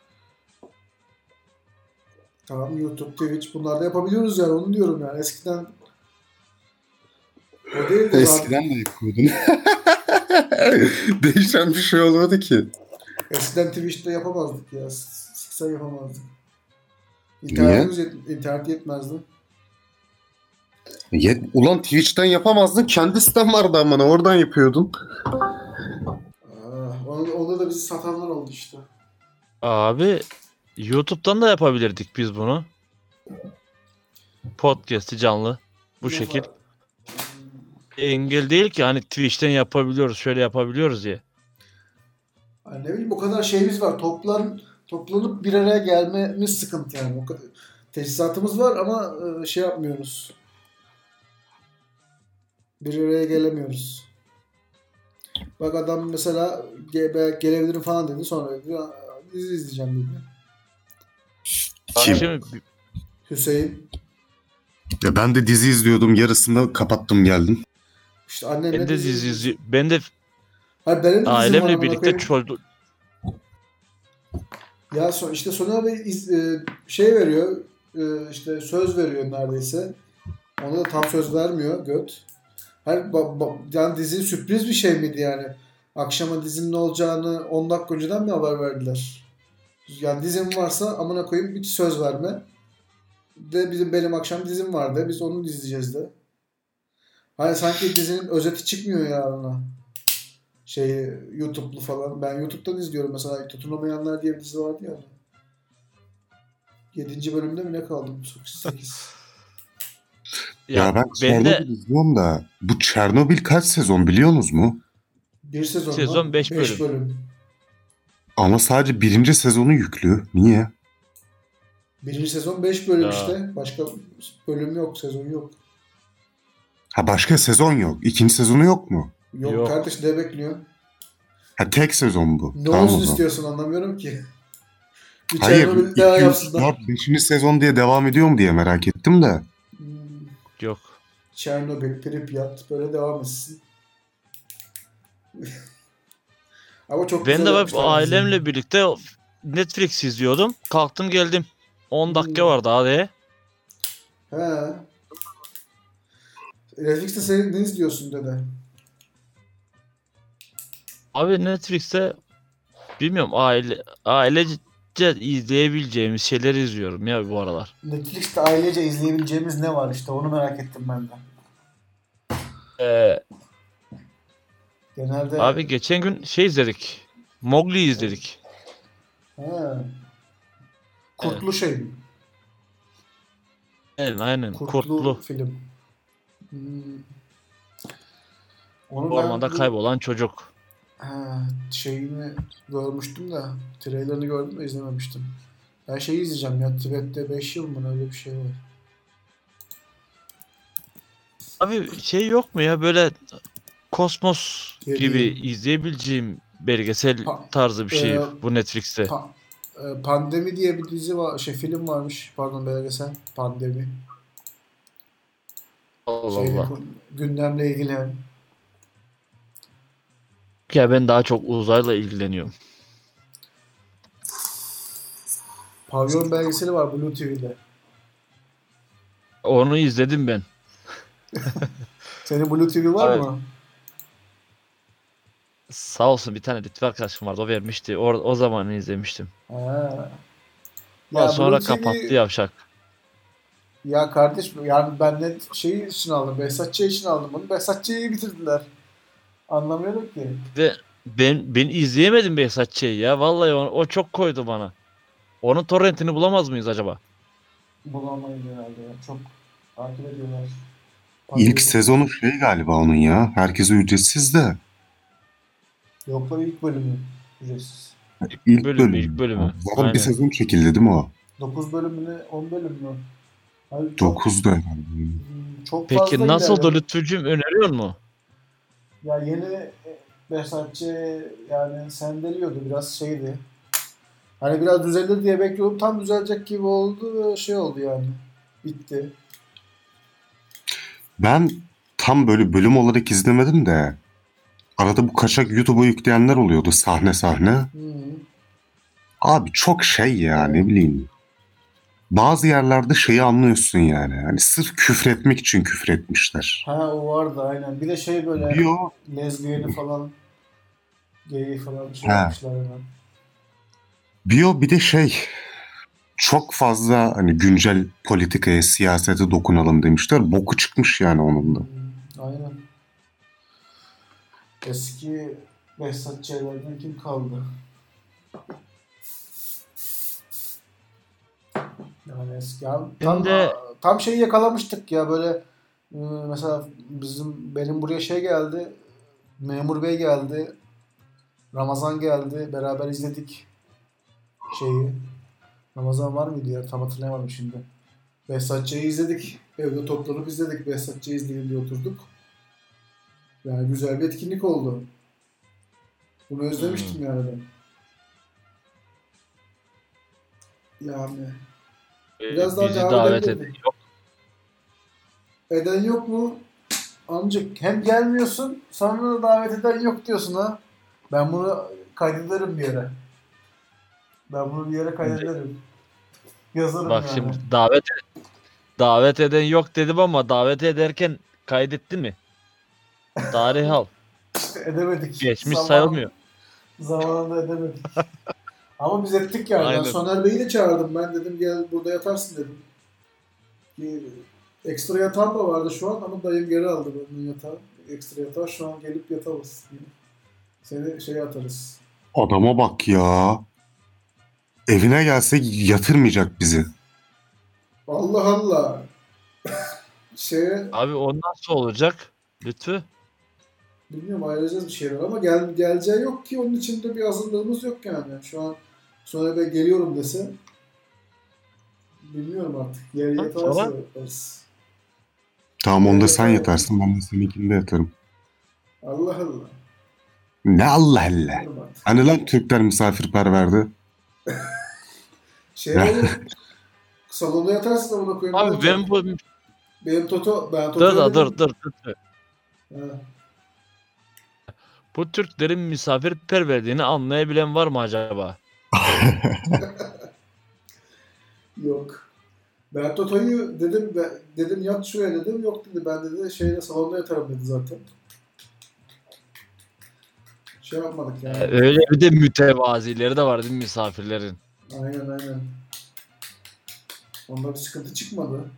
Tamam, YouTube, Twitch bunlarda yapabiliyoruz yani, onu diyorum yani. Eskiden o değildi. Eskiden abi. De yapıyordun. Değişen bir şey olmadı ki. Eskiden Twitch'te yapamazdık ya. Sıksa yapamazdık. İnternet yetmezdi. Ulan Twitch'ten yapamazdın. Kendi sitem vardı amına. Oradan yapıyordun. Onda da bizi satanlar oldu işte. Abi... YouTube'dan da yapabilirdik biz bunu. Podcast'i canlı. Bu ne şekil. Var? Engel değil ki hani Twitch'ten yapabiliyoruz, şöyle yapabiliyoruz diye. Ne bileyim, o kadar şeyimiz var. Toplam toplanıp bir araya gelmemiz sıkıntı yani. O kadar teçhizatımız var ama şey yapmıyoruz. Bir araya gelemiyoruz. Bak adam mesela gelebilirim falan dedi. Sonra dedi dizi izleyeceğim dedi. Kim? Hüseyin. Ya ben de dizi izliyordum. Yarısını kapattım geldim. İşte annemle ben de dizi izliyordum. Ben de ailemle birlikte çocuk. Ya son, işte Soner Bey şey veriyor, işte söz veriyor neredeyse. Ona da tam söz vermiyor göt. Hayır, yani dizi sürpriz bir şey miydi yani? Akşama dizinin olacağını 10 dakika önceden mi haber verdiler? Yani dizim varsa amına koyayım hiç söz verme. De benim akşam dizim vardı, biz onu izleyeceğiz de. Hani sanki dizinin özeti çıkmıyor ya ona. Şey YouTube'lu falan. Ben YouTube'dan izliyorum mesela. Tutunamayanlar diye bir dizi vardı ya. 7. bölümde mi ne kaldım? 8. ya ben Chernobyl de... izliyorum da. Bu Chernobyl kaç sezon biliyorsunuz mu? Bir sezon. Sezon 5 bölüm. Ama sadece 1. sezonu yüklü. Niye? 1. sezon 5 bölüm ya. İşte. Başka bölüm yok. Sezon yok. Ha başka sezon yok. 2. sezonu yok mu? Yok kardeş ne bekliyorsun? Ha tek sezon bu. Ne tamam olsun istiyorsun anlamıyorum ki. Hayır 5. sezon diye devam ediyor mu diye merak ettim de. Yok. Chernobyl, Pripyat böyle devam etsin. Ama çok ben de ailemle bizim birlikte Netflix izliyordum. Kalktım geldim. 10 dakika var daha diye. He. Netflix'te sen ne izliyorsun dede? Abi Netflix'te bilmiyorum ailece izleyebileceğimiz şeyleri izliyorum ya bu aralar. Netflix'te ailece izleyebileceğimiz ne var işte onu merak ettim ben de. Genelde... Abi geçen gün şey izledik. Mowgli izledik. Kurtlu şey mi? Evet aynen kurtlu film. Ormanda kaybolan çocuk. Şeyini görmüştüm de trailerini gördüm de izlememiştim. Ben şeyi izleyeceğim ya Tibet'te 5 yıl mı öyle bir şey var. Abi şey yok mu ya böyle Cosmos gibi izleyebileceğim belgesel tarzı bir şey bu Netflix'te. Pandemi diye bir dizi var şey film varmış pardon belgesel Pandemi. Allah Allah. Gündemle ilgili. Ya ben daha çok uzayla ilgileniyorum. Pavyon belgeseli var Blue TV'de. Onu izledim ben. Senin Blue TV var evet mı? Sağ olsun bir tane Lütfü arkadaşım vardı o vermişti. O zaman izlemiştim. Ya sonra Blue kapattı TV... yavşak. Ya kardeş yani ben de şey için aldım. Behzatçı için aldım bunu. Behzatçı'yı bitirdiler. Anlamıyorum ki. Ben izleyemedim Behzatçı'yı ya. Vallahi o çok koydu bana. Onun torrentini bulamaz mıyız acaba? Bulamayız herhalde ya. Çok takip ediyorlar. İlk sezonu şey galiba onun ya. Herkese ücretsiz de. Yok da ilk bölümü ücretsiz. İlk bölümü. Zaten bir sezon çekildi değil mi o? 9 bölümüne 10 bölüm mü? 9'da herhalde. Çok fazla. Peki nasıl da Lütfücüğüm öneriyor mu? Ya yeni Behzatçı yani sendeliyordu biraz şeydi. Hani biraz düzeldi diye bekliyordum. Tam düzelecek gibi oldu ve şey oldu yani. Bitti. Ben tam böyle bölüm olarak izlemedim de arada bu kaçak YouTube'a yükleyenler oluyordu sahne. Abi çok şey ya ne bileyim. Bazı yerlerde şeyi anlıyorsun yani. Hani sırf küfretmek için küfretmişler. O vardı aynen. Bir de şey böyle lezbiyeni falan geyi falan çıkmışlar hemen. Bir de şey çok fazla hani güncel politikaya, siyasete dokunalım demişler. Boku çıkmış yani onun da. Aynen. Eski Behzatçılardan kim kaldı? Yani eski abi. Tam şeyi yakalamıştık ya böyle mesela benim buraya şey geldi. Memur Bey geldi. Ramazan geldi. Beraber izledik. şeyi. Ramazan var mıydı ya? Tam hatırlayamadım şimdi. Behzatçı'yı izledik. Evde toplanıp izledik. Behzatçı'yı izleyelim diye oturduk. Yani güzel bir etkinlik oldu. Bunu özlemiştim yani ben. Yani. Biraz daha davet edin. Eden yok mu? Amcık hem gelmiyorsun, sonra da davet eden yok diyorsun ha. Ben bunu kaydederim bir yere. Yazarım bak yani. Şimdi davet eden yok dedim ama davet ederken kaydetti mi? Tarih al. Edemedik. Geçmiş sayılmıyor. Zamanında edemedik. Ama biz ettik yani. Aynen. Soner Bey'i de çağırdım. Ben dedim gel burada yatarsın dedim. Ekstra yatağı da vardı şu an ama dayım geri aldı bunun yatağı. Ekstra yatağı şu an gelip yatamaz. Seni şeye atarız. Adama bak ya. Evine gelse yatırmayacak bizi. Allah Allah. Abi o nasıl olacak? Lütfü. Bilmiyorum ayıracağız bir şeyler ama geleceği yok ki onun için de bir hazırlığımız yok yani. Şu an sonra ben geliyorum dese bilmiyorum artık. Yer yatarsa yatarız. Tamam onda sen yatarsın ben de seninkinde yatarım. Allah Allah. Ne Allah Allah. Hani lan Türkler misafirperverdi. Salonda yatarsın ama ona koyayım. Abi ben bu... Dur. Ha. Bu Türklerin misafirperverliğini anlayabilen var mı acaba? Yok. Ben Toto'yu dedim yat şuraya dedim. Yok dedi. Ben dedi salonda yatarım dedi zaten. Yapmadık yani. Öyle bir de mütevazileri de var değil mi misafirlerin? Aynen. Onda bir sıkıntı çıkmadı.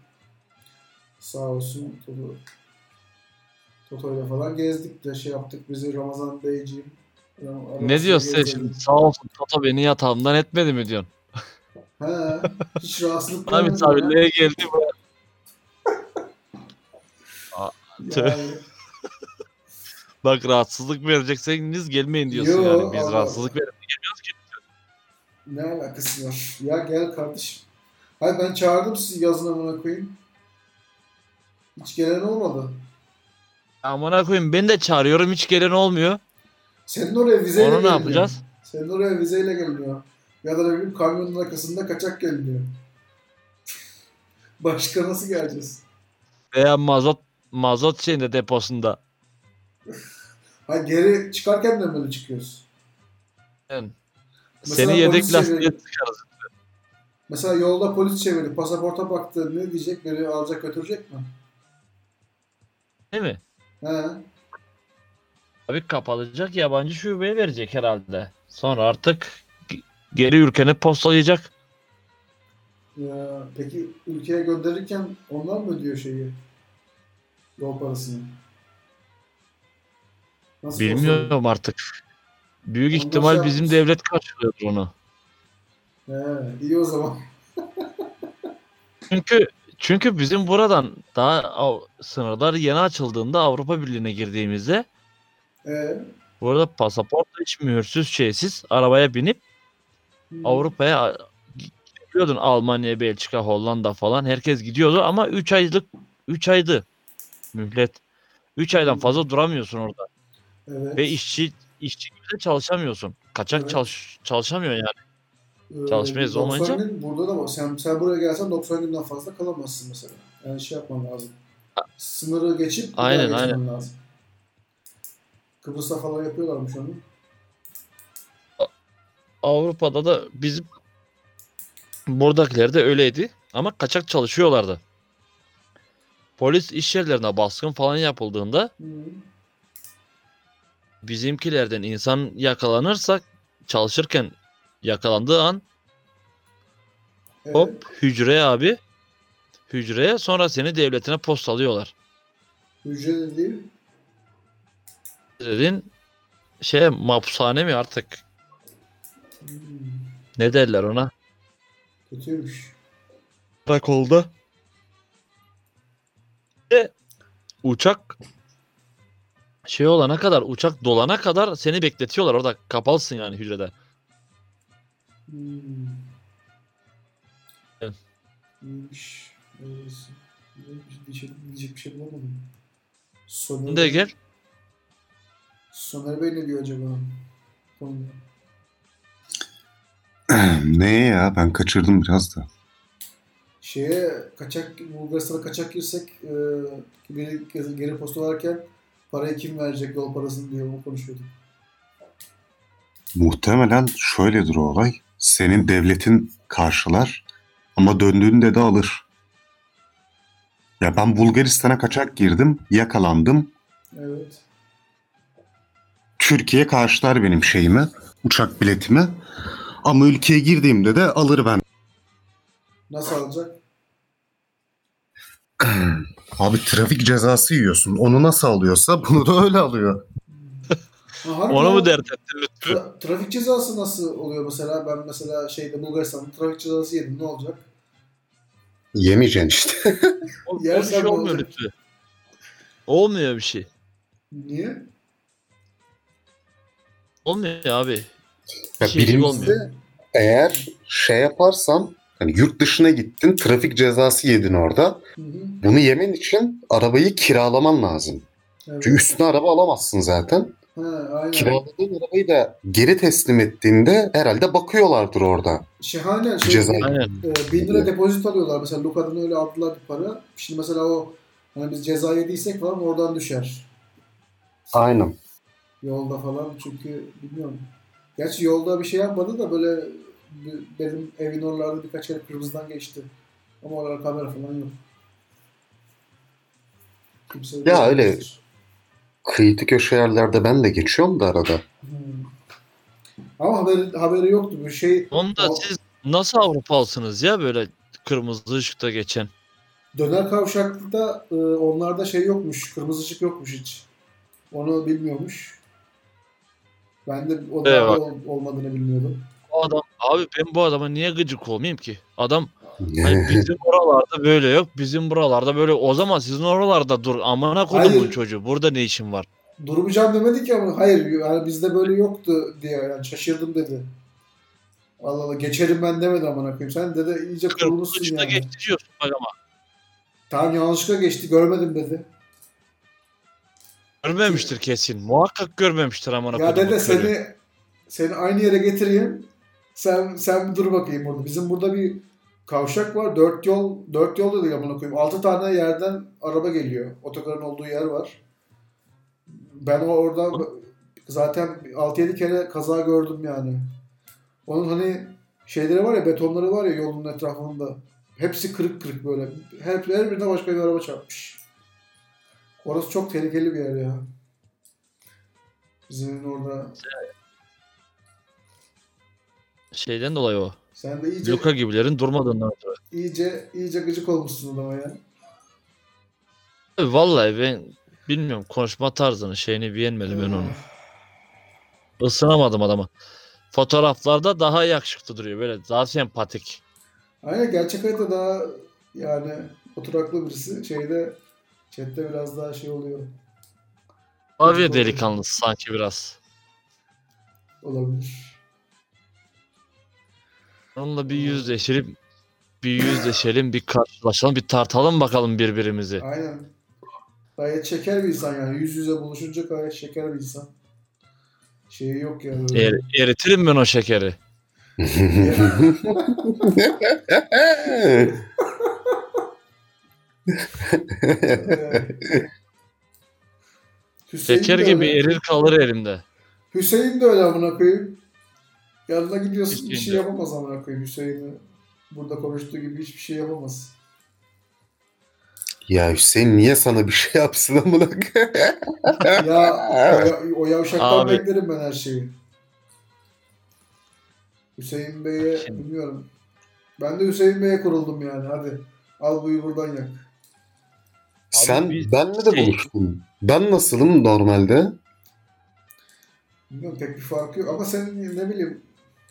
Sağ olsun Toto. Toto'yla falan gezdik de yaptık bizi Ramazan Beyciğim. Ne diyorsun sen şimdi? Sağ olsun Toto beni yatağımdan etmedi mi diyorsun? He. Hiç rahatsızlık duymadım. Misafirliğe geldi bu. Yani... Bak rahatsızlık verecekseniz gelmeyin diyorsun. Yo, yani biz Allah. Rahatsızlık verip geliyoruz ki. Ne alakası var? Ya gel kardeşim. Hayır ben çağırdım sizi yazın amına koyayım. Hiç gelen olmadı. Amına koyayım ben de çağırıyorum hiç gelen olmuyor. Senin oraya vizeyle gelmiyor. Onu ne yapacağız? Senin oraya vizeyle gelmiyor. Ya da ne bileyim kamyonun arkasında kaçak gelmiyor. Başka nasıl geleceğiz? Veya mazot şeyinde deposunda. Ha geri çıkarken de böyle çıkıyoruz. Yani. Seni yedek lastiğe çıkarız. Mesela yolda polis çevirdi, pasaporta baktı, ne diyecek, beni alacak götürecek mi? Değil mi? He. Abi kapalacak, yabancı şubeye verecek herhalde. Sonra artık geri ülkene postalayacak. Ya, peki ülkeye gönderirken onlar mı ödüyor yol parasını? Nasıl bilmiyorum olsun? Artık. Büyük ondan ihtimal şey bizim devlet karşılıyordur onu. İyi o zaman. Çünkü bizim buradan daha sınırlar yeni açıldığında Avrupa Birliği'ne girdiğimizde burada pasaport hiç mühürsüz şeysiz arabaya binip Avrupa'ya gidiyordun. Almanya, Belçika, Hollanda falan herkes gidiyordu ama 3 aydı mühlet. 3 aydan fazla duramıyorsun orada. Evet. Ve işçi gibi de çalışamıyorsun. Kaçak çalışamıyor yani. Çalışmayız olmayınca. Burada da bak sen buraya gelsen 90 günden fazla kalamazsın mesela. Yani yapman lazım. Sınırı geçip aynen. lazım. Kıbrıs'ta falan yapıyorlarmış onu. Avrupa'da da bizim buradakiler de öyleydi ama kaçak çalışıyorlardı. Polis iş yerlerine baskın falan yapıldığında bizimkilerden insan yakalanırsa çalışırken yakalandığı an hop hücreye sonra seni devletine postalıyorlar. Hücre dediğin mahpushane mi artık? Ne derler ona? Kötüymüş. Karakolda. Ve uçak uçak dolana kadar seni bekletiyorlar orada. Kapalsın yani hücrede. Evet. İyiymiş. Öyleyse. Diyecek bir şey bulamadım. Soner de gel. Soner Bey ne diyor acaba? Konuda. Neye ya? Ben kaçırdım biraz da. Bulgaristan'a kaçak girsek geri postalarken parayı kim verecek, yol parasını diye onu konuşuyorduk. Muhtemelen şöyledir o olay. Senin devletin karşılar ama döndüğünde de alır. Ya ben Bulgaristan'a kaçak girdim, yakalandım. Evet. Türkiye karşılar benim şeyimi, uçak biletimi. Ama ülkeye girdiğimde de alır ben. Nasıl alacak? Abi trafik cezası yiyorsun. Onu nasıl alıyorsa bunu da öyle alıyor. Onu mu dert ettin Lütfü? Trafik cezası nasıl oluyor mesela? Ben mesela Bulgaristan'da trafik cezası yedim. Ne olacak? Yemeyeceksin işte. Yersen şey olmuyor Lütfü. Olmuyor bir şey. Niye? Olmuyor abi. Ya birincisi eğer yaparsam hani yurt dışına gittin, trafik cezası yedin orada. Bunu yemen için arabayı kiralaman lazım. Evet. Çünkü üstüne araba alamazsın zaten. Ha, kiraladığın arabayı da geri teslim ettiğinde herhalde bakıyorlardır orada. Şahane. 1.000 lira depozit alıyorlar. Mesela Luca'dan öyle aldılar bir para. Şimdi mesela o hani biz ceza yediysek falan oradan düşer. Aynen. Yolda falan çünkü bilmiyorum. Gerçi yolda bir şey yapmadı da böyle benim evin oralarda birkaç yer kırmızıdan geçti. Ama oralarda kamera falan yok. Kimse ya öyle yapmıştır. Kıyıda köşe yerlerde ben de geçiyorum da arada. Ama haberi yoktu bu şey. Onda siz nasıl Avrupalısınız ya böyle kırmızı ışıkta geçen? Döner kavşakta onlarda yokmuş. Kırmızı ışık yokmuş hiç. Onu bilmiyormuş. Ben de o da olmadığını bilmiyordum. Ben bu adama niye gıcık olmayayım ki? Adam hani bizim oralarda böyle yok, bizim buralarda böyle. O zaman sizin oralarda dur. Amına kodumun çocuğu. Burada ne işin var? Durmayacağım demedik ya bunu. Hayır, yani bizde böyle yoktu diye. Yani şaşırdım dedi. Allah Allah, geçerim ben demedi amına koyayım. Sen dedi iyice kurulmuşsun yani. Yanlışlıkla geçtiriyorsun bak ama. Tamam, yanlışlıkla geçti. Görmedim dedi. Görmemiştir kesin. Muhakkak görmemiştir amına kodumun çocuğu. Ya dede seni aynı yere getireyim. Sen dur bakayım burada. Bizim burada bir kavşak var. 4 yol da değil amına koyayım. 6 tane yerden araba geliyor. Otogarın olduğu yer var. Ben orada zaten 6-7 kere kaza gördüm yani. Onun hani şeyleri var ya, betonları var ya yolun etrafında. Hepsi kırık böyle. Her birine başka bir araba çarpmış. Orası çok tehlikeli bir yer ya. Bizim orada... Şeyden dolayı o. Sen de iyice... Luca gibilerin durmadığından sonra. İyice gıcık olmuşsun adama ya. Vallahi ben bilmiyorum. Konuşma tarzını beğenmedim ben onu. Isınamadım adama. Fotoğraflarda daha yakışıklı duruyor. Böyle daha sempatik. Aynen, gerçek hayatta daha yani oturaklı birisi. Chatte biraz daha oluyor. Abi delikanlısı sanki biraz. Olabilir. Onunla bir yüzleşelim, bir karşılaşalım, bir tartalım bakalım birbirimizi. Aynen. Gayet şeker bir insan yani. Yüz yüze buluşunca gayet şeker bir insan. Yok yani. Eritirim ben o şekeri. Şeker gibi erir kalır elimde. Hüseyin de öyle amına koyayım. Yanına gidiyorsun, bir şey yapamaz amına koyayım. Hüseyin'i burada konuştuğu gibi hiçbir şey yapamaz. Ya Hüseyin niye sana bir şey yapsın amına koyayım? O yavşaktan abi beklerim ben her şeyi. Hüseyin Bey'e bilmiyorum. Ben de Hüseyin Bey'e kuruldum yani. Hadi al buyu buradan yak. Benle de buluştun. Ben nasılım normalde? Bilmiyorum, pek bir farkı yok ama senin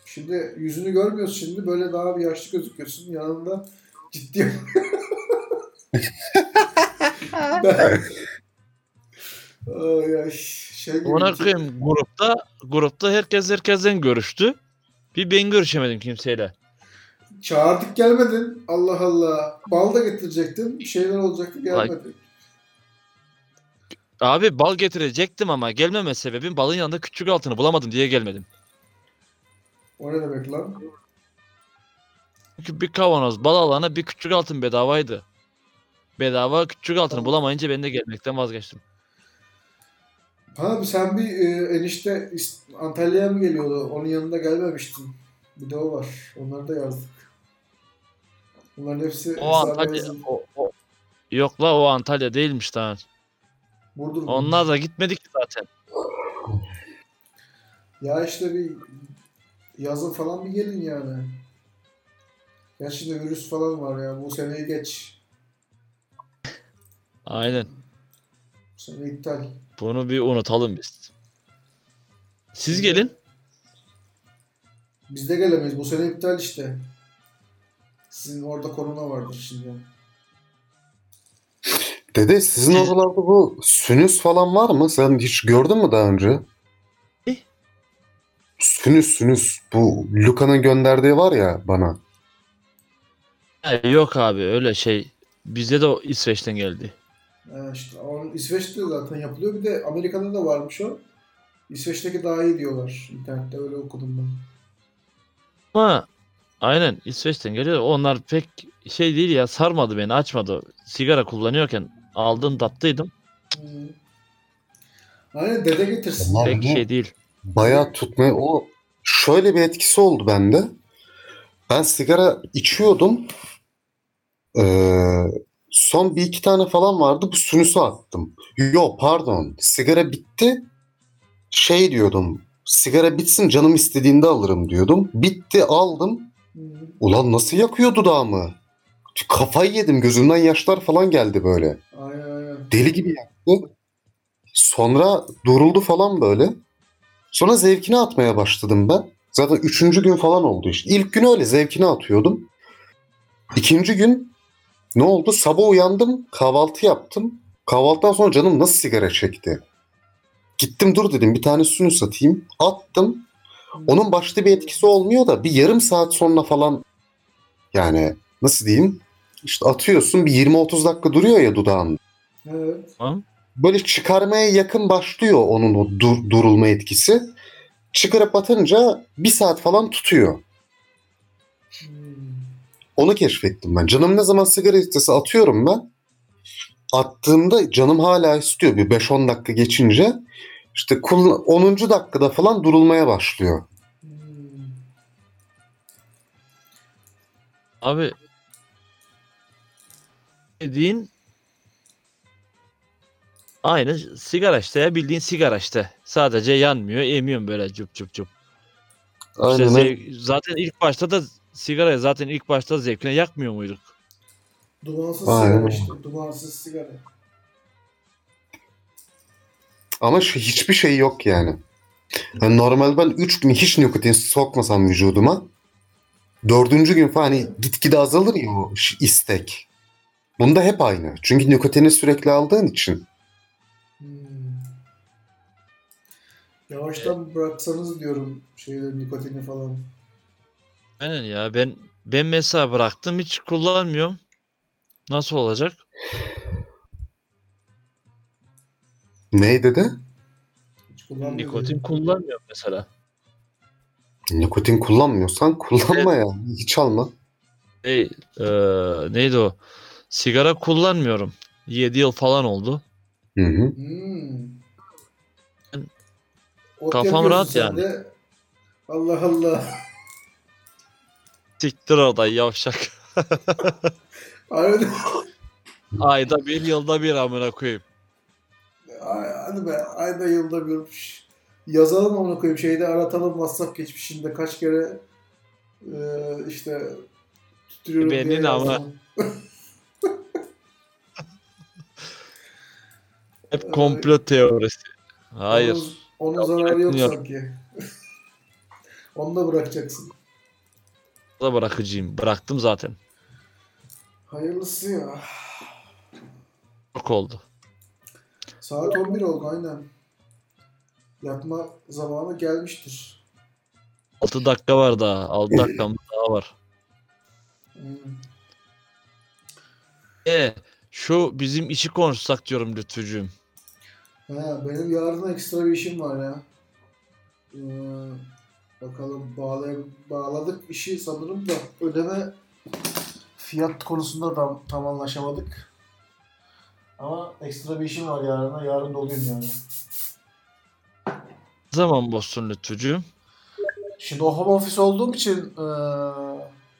şimdi yüzünü görmüyoruz, şimdi böyle daha bir yaşlı gözüküyorsun. Yanında ciddi. Ay, grupta herkes herkesten görüştü. Bir ben görüşemedim kimseyle. Çağırdık gelmedin. Allah Allah. Bal da getirecektim. Bir şeyler olacaktı gelmedin. Abi bal getirecektim ama gelmeme sebebim balın yanında küçük altını bulamadım diye gelmedim. O ne demek lan? Çünkü bir kavanoz bal alana bir küçük altın bedavaydı. Bedava küçük altını bulamayınca ben de gelmekten vazgeçtim. Abi sen bir enişte Antalya'ya mı geliyordu? Onun yanında gelmemiştin. Bir de o var. Onları da yazdık. Bunların hepsi... O Antalya... O. Yok la, o Antalya değilmiş daha. Burdur mu? Onlar da gitmedik ki zaten. Ya işte bir yazın falan bir gelin yani. Ya şimdi virüs falan var ya. Bu seneyi geç. Aynen. Bu sene iptal. Bunu bir unutalım biz. Siz gelin. Biz de gelemeyiz. Bu sene iptal işte. Sizin orada korona vardır şimdi. Dede sizin oralarda bu sünüs falan var mı? Sen hiç gördün mü daha önce? Ne? Sünüs. Bu Luca'nın gönderdiği var ya bana. Yok abi öyle şey. Bizde de o İsveç'ten geldi. İşte İsveç'te zaten yapılıyor. Bir de Amerika'da da varmış o. İsveç'teki daha iyi diyorlar. İnternette öyle okudum ben. Ama aynen İsveç'ten geliyor. Onlar pek şey değil ya, sarmadı beni, açmadı. Sigara kullanıyorken aldım, tattıydım. Aynen dede getirsin. Onlar pek şey değil. Bayağı tutmaya o şöyle bir etkisi oldu bende. Ben sigara içiyordum. Son bir iki tane falan vardı. Bu sünüsü attım. Yo pardon. Sigara bitti. Şey diyordum. Sigara bitsin canım istediğinde alırım diyordum. Bitti aldım. Ulan nasıl yakıyordu daha mı? Kafayı yedim. Gözümden yaşlar falan geldi böyle. Aynen. Deli gibi yaktı. Sonra duruldu falan böyle. Sonra zevkini atmaya başladım ben. Zaten 3. gün falan oldu işte. İlk gün öyle zevkini atıyordum. 2. gün ne oldu? Sabah uyandım, kahvaltı yaptım. Kahvaltıdan sonra canım nasıl sigara çekti? Gittim dur dedim bir tane sünüs atayım. Attım. Onun başta bir etkisi olmuyor da bir yarım saat sonra falan yani nasıl diyeyim? İşte atıyorsun bir 20-30 dakika duruyor ya dudağında. Evet. Böyle çıkarmaya yakın başlıyor onun o durulma etkisi. Çıkarıp atınca bir saat falan tutuyor. Onu keşfettim ben. Canım ne zaman sigara istese atıyorum ben. Attığımda canım hala istiyor bir 5-10 dakika geçince. İşte 10. dakikada falan durulmaya başlıyor. Abi dediğin aynı sigara işte ya, bildiğin sigara işte. Sadece yanmıyor, emiyorum böyle cüp cüp cüp. İşte zaten ilk başta da sigarayı zaten ilk başta zevkine yakmıyor muyduk? Dumansız sigara işte. Dumansız sigara. Ama hiçbir şey yok yani. Normal ben 3 gün hiç nikotin sokmasam vücuduma 4. gün falan hani gitgide azalır ya o istek. Bunda hep aynı. Çünkü nikotini sürekli aldığın için. Yavaştan bıraksanız diyorum şeyleri, nikotini falan. Aynen ya, ben mesela bıraktım, hiç kullanmıyorum. Nasıl olacak? Neydi de? Nikotin kullanmıyorum mesela. Nikotin kullanmıyorsan kullanma evet. Ya. Hiç alma. Neydi o? Sigara kullanmıyorum. 7 yıl falan oldu. Hı. Kafam rahat yani. De. Allah Allah. Siktir oradan yavşak. Ayda bir, yılda bir amına koyayım. Hadi be, ayda yılda birmiş. Yazalım amına koyayım, şeyde aratalım WhatsApp geçmişinde kaç kere işte tutuyorum diye benim ama. Hep komplo teorisi. Hayır. Onun zararı yok sanki. Onu da bırakacaksın. Da bırakacağım. Bıraktım zaten. Hayırlısı ya. Çok oldu. Saat 11 oldu aynen. Yatma zamanı gelmiştir. 6 dakika var daha. 6 dakikamız daha var. Şu bizim işi konuşsak diyorum Lütfücüğüm. Benim yarın ekstra bir işim var ya. Bakalım bağladık işi sanırım da ödeme fiyat konusunda tam anlaşamadık. Ama ekstra bir işim var yarına. Yarın doluyum yani. Ne zaman boşsun Lütfücüğüm? Şimdi o home office olduğum için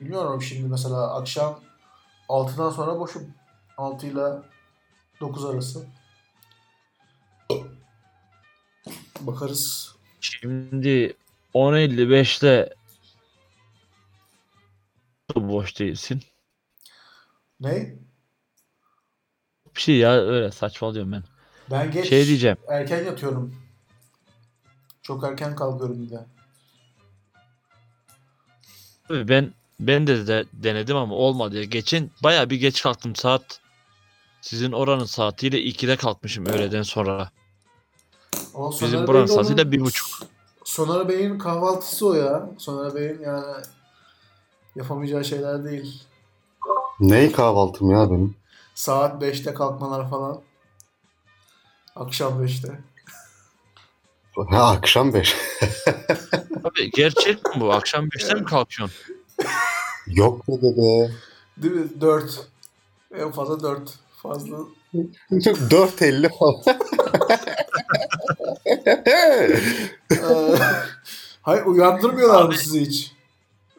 bilmiyorum, şimdi mesela akşam 6'dan sonra boşum. 6 ile 9 arası. Bakarız. Şimdi 10.55'te boş değilsin. Ne? Bir şey ya, öyle saçmalıyorum ben. Ben geç diyeceğim. Erken yatıyorum. Çok erken kalkıyorum bir de. Tabii ben de denedim ama olmadı. Geçen bayağı bir geç kalktım saat. Sizin oranın saatiyle 2'de kalkmışım öğleden sonra. Bizim buranın saatiyle 1.30. Soner Bey'in kahvaltısı o ya. Soner Bey'in yani yapamayacağı şeyler değil. Neyi kahvaltım ya benim? Saat 5'te kalkmalar falan. Akşam 5'te. Ha, akşam 5. Abi gerçek mi bu? Akşam 5'te mi kalkıyorsun? Yok mu dedi? Değil mi? 4. En fazla 4. Fazla. 4.50 falan. Hayır, uyandırmıyorlar mı sizi hiç?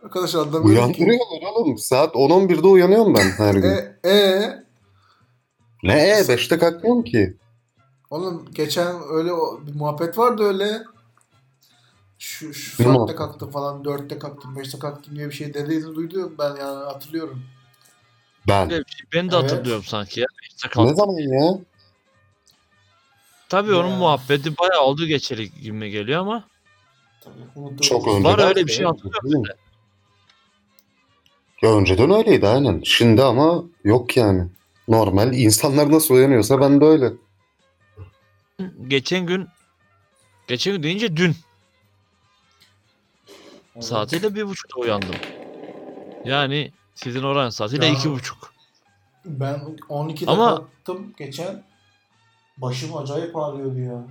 Arkadaşlar anlamıyorum. Uyandırıyorlar oğlum. Saat 10-11'de uyanıyorum ben her gün. Ne 5'te kalkmıyorum ki? Oğlum geçen öyle bir muhabbet vardı öyle. Şu saatte kalktım falan, 4'te kalktım, 5'te kalktım diye bir şey dediğini duydum ben yani, hatırlıyorum. Ben de hatırlıyorum sanki ya. 5'te kalktım. Ne zaman ya? Tabii onun muhabbeti bayağı oldu geçeli gibi geliyor ama. Tabii, çok önceden. Var öyle bir şey hatırlıyorum. Ya önceden öyleydi aynen. Şimdi ama yok yani. Normal insanlar nasıl uyanıyorsa ben de öyle. Geçen gün deyince dün. Evet. Saatiyle 1.30'da uyandım. Yani sizin oranın saatiyle ya, 2.30. Ben 12'de kalktım geçen. Başım acayip ağrıyordu ya.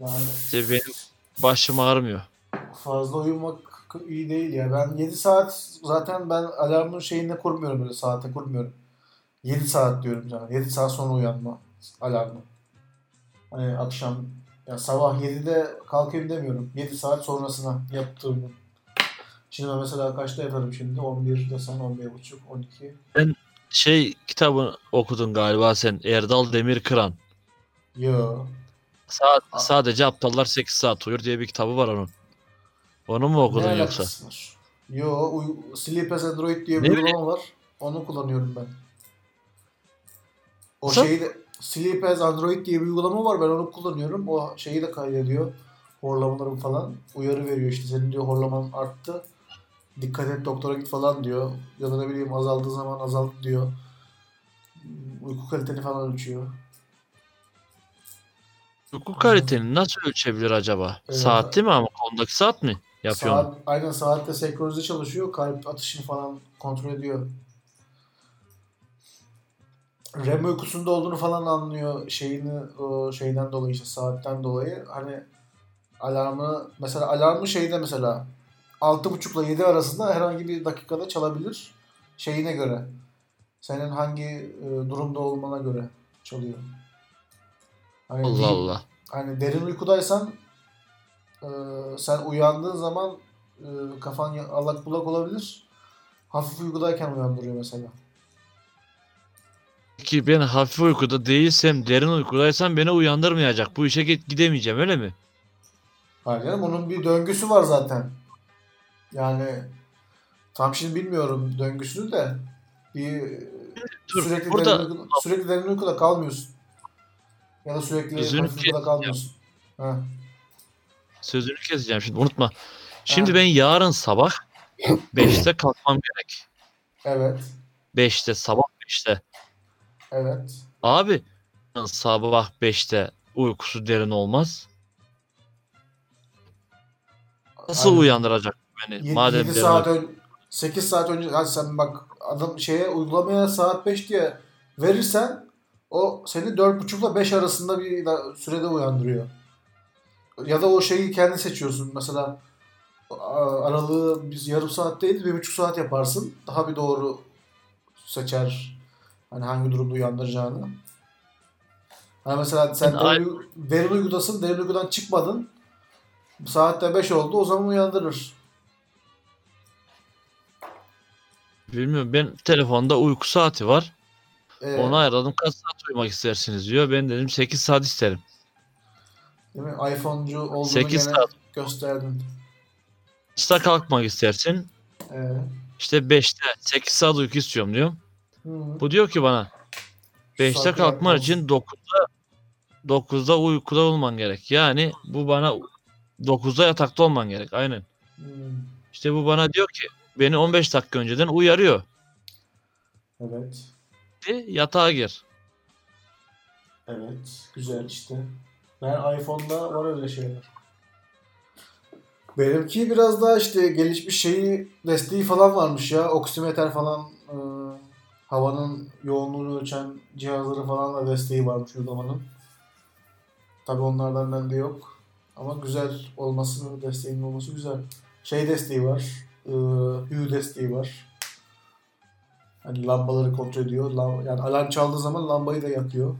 Yani işte benim başım ağrımıyor. Fazla uyumak iyi değil ya. Ben 7 saat zaten ben alarmın şeyini kurmuyorum, böyle saate kurmuyorum. 7 saat diyorum sana. 7 saat sonra uyanma alarmı. Hani akşam ya sabah 7'de kalkayım demiyorum. 7 saat sonrasına yaptığımı. Şimdi ben mesela kaçta yatarım şimdi? 11'de sen 11.30, 12. Ben kitabını okudun galiba sen, Erdal Demirkıran. Yo. Sadece aptallar 8 saat uyur diye bir kitabı var onun. Onu mu okudun ne yoksa? Yo, Sleep as Android diye bir uygulama var. Onu kullanıyorum ben. O Sleep as Android diye bir uygulama var, ben onu kullanıyorum. O şeyi de kaydediyor. Horlamalarım falan. Uyarı veriyor işte, senin diyor horlaman arttı. Dikkat et, doktora git falan diyor. Ya da ne bileyim azaldığı zaman azaldı diyor. Uyku kaliteni falan ölçüyor. Uyku kaliteni nasıl ölçebilir acaba? Saat değil mi ama? Ondaki saat mi yapıyor? Aynen, saatte senkronize çalışıyor. Kalp atışını falan kontrol ediyor. REM uykusunda olduğunu falan anlıyor. Şeyden dolayı işte, saatten dolayı. Hani alarmı mesela 6.30 ile 7 arasında herhangi bir dakikada çalabilir. Şeyine göre. Senin hangi durumda olmana göre çalıyor. Hani Allah. Hani derin uykudaysan sen uyandığın zaman kafan allak bullak olabilir. Hafif uykudayken uyandırıyor mesela. Ki ben hafif uykuda değilsem, derin uykudaysam beni uyandırmayacak. Bu işe gidemeyeceğim öyle mi? Hayır canım, onun bir döngüsü var zaten. Yani tam şimdi bilmiyorum döngüsünü de sürekli derin uykuda kalmıyorsun. Ya da sürekli uykuda kalmıyorsun. Ha. Sözünü keseceğim şimdi, unutma. Şimdi ben yarın sabah 5'te kalkmam gerek. Evet. 5'te, sabah 5'te. Evet. Abi sabah 5'te uykusu derin olmaz. Nasıl aynen uyandıracak beni? Madem 7 saat önce, 8 saat önce hadi sen bak adam şeye uygulamaya saat 5 diye verirsen o seni 4.30 ile 5 arasında bir sürede uyandırıyor. Ya da o şeyi kendi seçiyorsun. Mesela aralığı biz yarım saat değil 1.5 saat yaparsın. Daha bir doğru seçer hani hangi durumda uyandıracağını. Yani mesela sen derin uykudasın, derin uykudan çıkmadın. Saatte 5 oldu, o zaman uyandırır. Bilmiyorum, ben telefonda uyku saati var. Ona ayarladım, kaç saat uyumak istersiniz diyor. Ben dedim 8 saat isterim. Değil mi? iPhone'cu olduğunu gene saat gösterdin. İşte kalkmak istersin. İşte 5'te 8 saat uyku istiyorum diyorum. Hı-hı. Bu diyor ki bana 5'te kalkman için 9'da uykuda olman gerek. Yani bu bana 9'da yatakta olman gerek. Aynen. Hmm. İşte bu bana diyor ki beni 15 dakika önceden uyarıyor. Evet. Yatağa gir. Evet. Güzel işte. Ben iPhone'da var öyle şeyler. Benimki biraz daha işte gelişmiş şeyi desteği falan varmış ya. Oksimeter falan havanın yoğunluğunu ölçen cihazları falan da desteği varmış uygulamanın. Tabii onlardan bende yok. Ama güzel olması, desteğinin olması güzel. Şey desteği var. Hue desteği var. Hani lambaları kontrol ediyor. Yani alarm çaldığı zaman lambayı da yakıyor.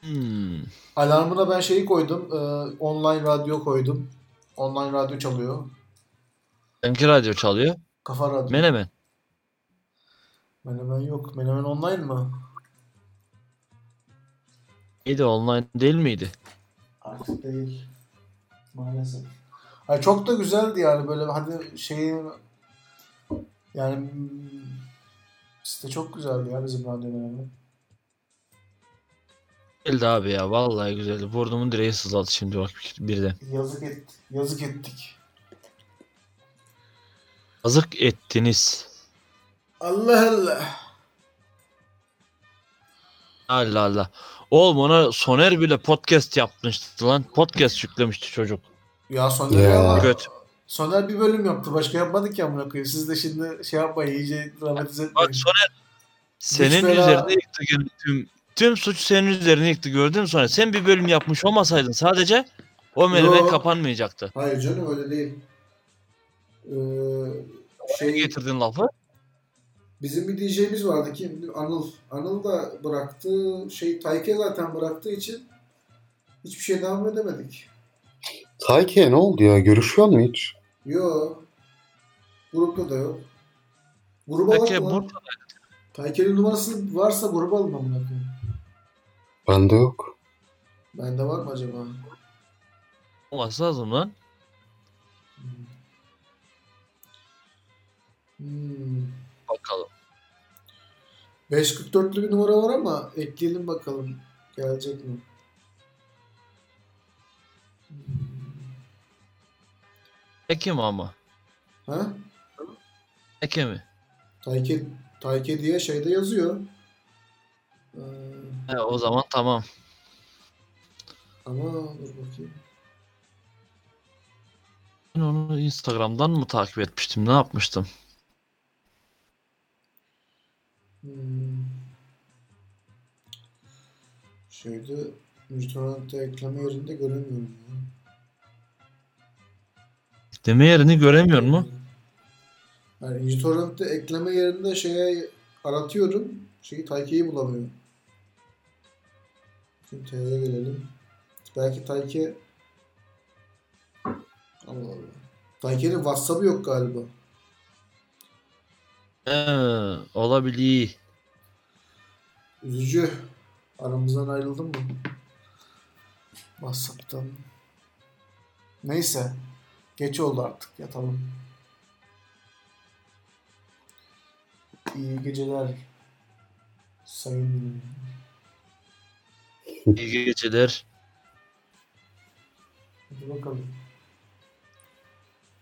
Hmm. Alarmına ben şeyi koydum. Online radyo koydum. Online radyo çalıyor. Benimki radyo çalıyor. Kafa radyo. Menemen. Menemen yok. Menemen online mı? İyiydi, online değil miydi? Artık değil. Maalesef. Yani çok da güzeldi yani böyle hani şeyi yani site çok güzeldi ya bizim radyolarımız. Güzeldi abi ya vallahi güzeldi. Burnumun direği sızladı şimdi bak birden. Yazık ettik. Yazık ettiniz. Allah Allah. Allah Allah. Oğlum ona Soner bile podcast yapmıştı lan. Podcast yüklemişti çocuk. Ya Soner ya. Soner bir bölüm yaptı. Başka yapmadık ya buna koyayım. Siz de şimdi şey yapmayın. İyice dramatize etmeyin. Bak Soner senin üzerine yıktı. Tüm suç senin üzerine yıktı. Gördün mü Soner? Sen bir bölüm yapmış olmasaydın sadece o Menemen kapanmayacaktı. Hayır canım öyle değil. Şey getirdin lafı. Bizim bir DJ'miz vardı ki Anıl. Anıl da bıraktı. Tayke zaten bıraktığı için hiçbir şey devam edemedik. Tayke ne oldu ya? Görüşüyor mu hiç? Yok. Grupta da yok. Gruba alalım. Tayke'nin numarası varsa gruba alalım bunu. Bende yok. Bende var mı acaba? Olması lazım lan. Bakalım. 544'lü bir numara var ama ekleyelim bakalım. Gelecek mi? Tayke mi ama? Ha? Tayke mi? Tayke diye şeyde yazıyor. O zaman tamam. Ama dur bakayım. Ben onu Instagram'dan mı takip etmiştim? Ne yapmıştım? Müjdanak'ta ekleme yerinde göremiyorum ya. Ekleme yerini göremiyor mu? Yani Müjdanak'ta ekleme yerinde aratıyorum. Tayke'yi bulamıyorum. Şimdi T'ye gelelim. Belki Tayke... Allah Allah. Tayke'nin WhatsApp'ı yok galiba. Olabilir. Üzücü. Aramızdan ayrıldın mı? WhatsApp'tan. Neyse. Geç oldu artık. Yatalım. İyi geceler. Sayın. İyi geceler.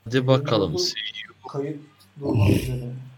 Hadi bakalım. Kayıt durmak üzere.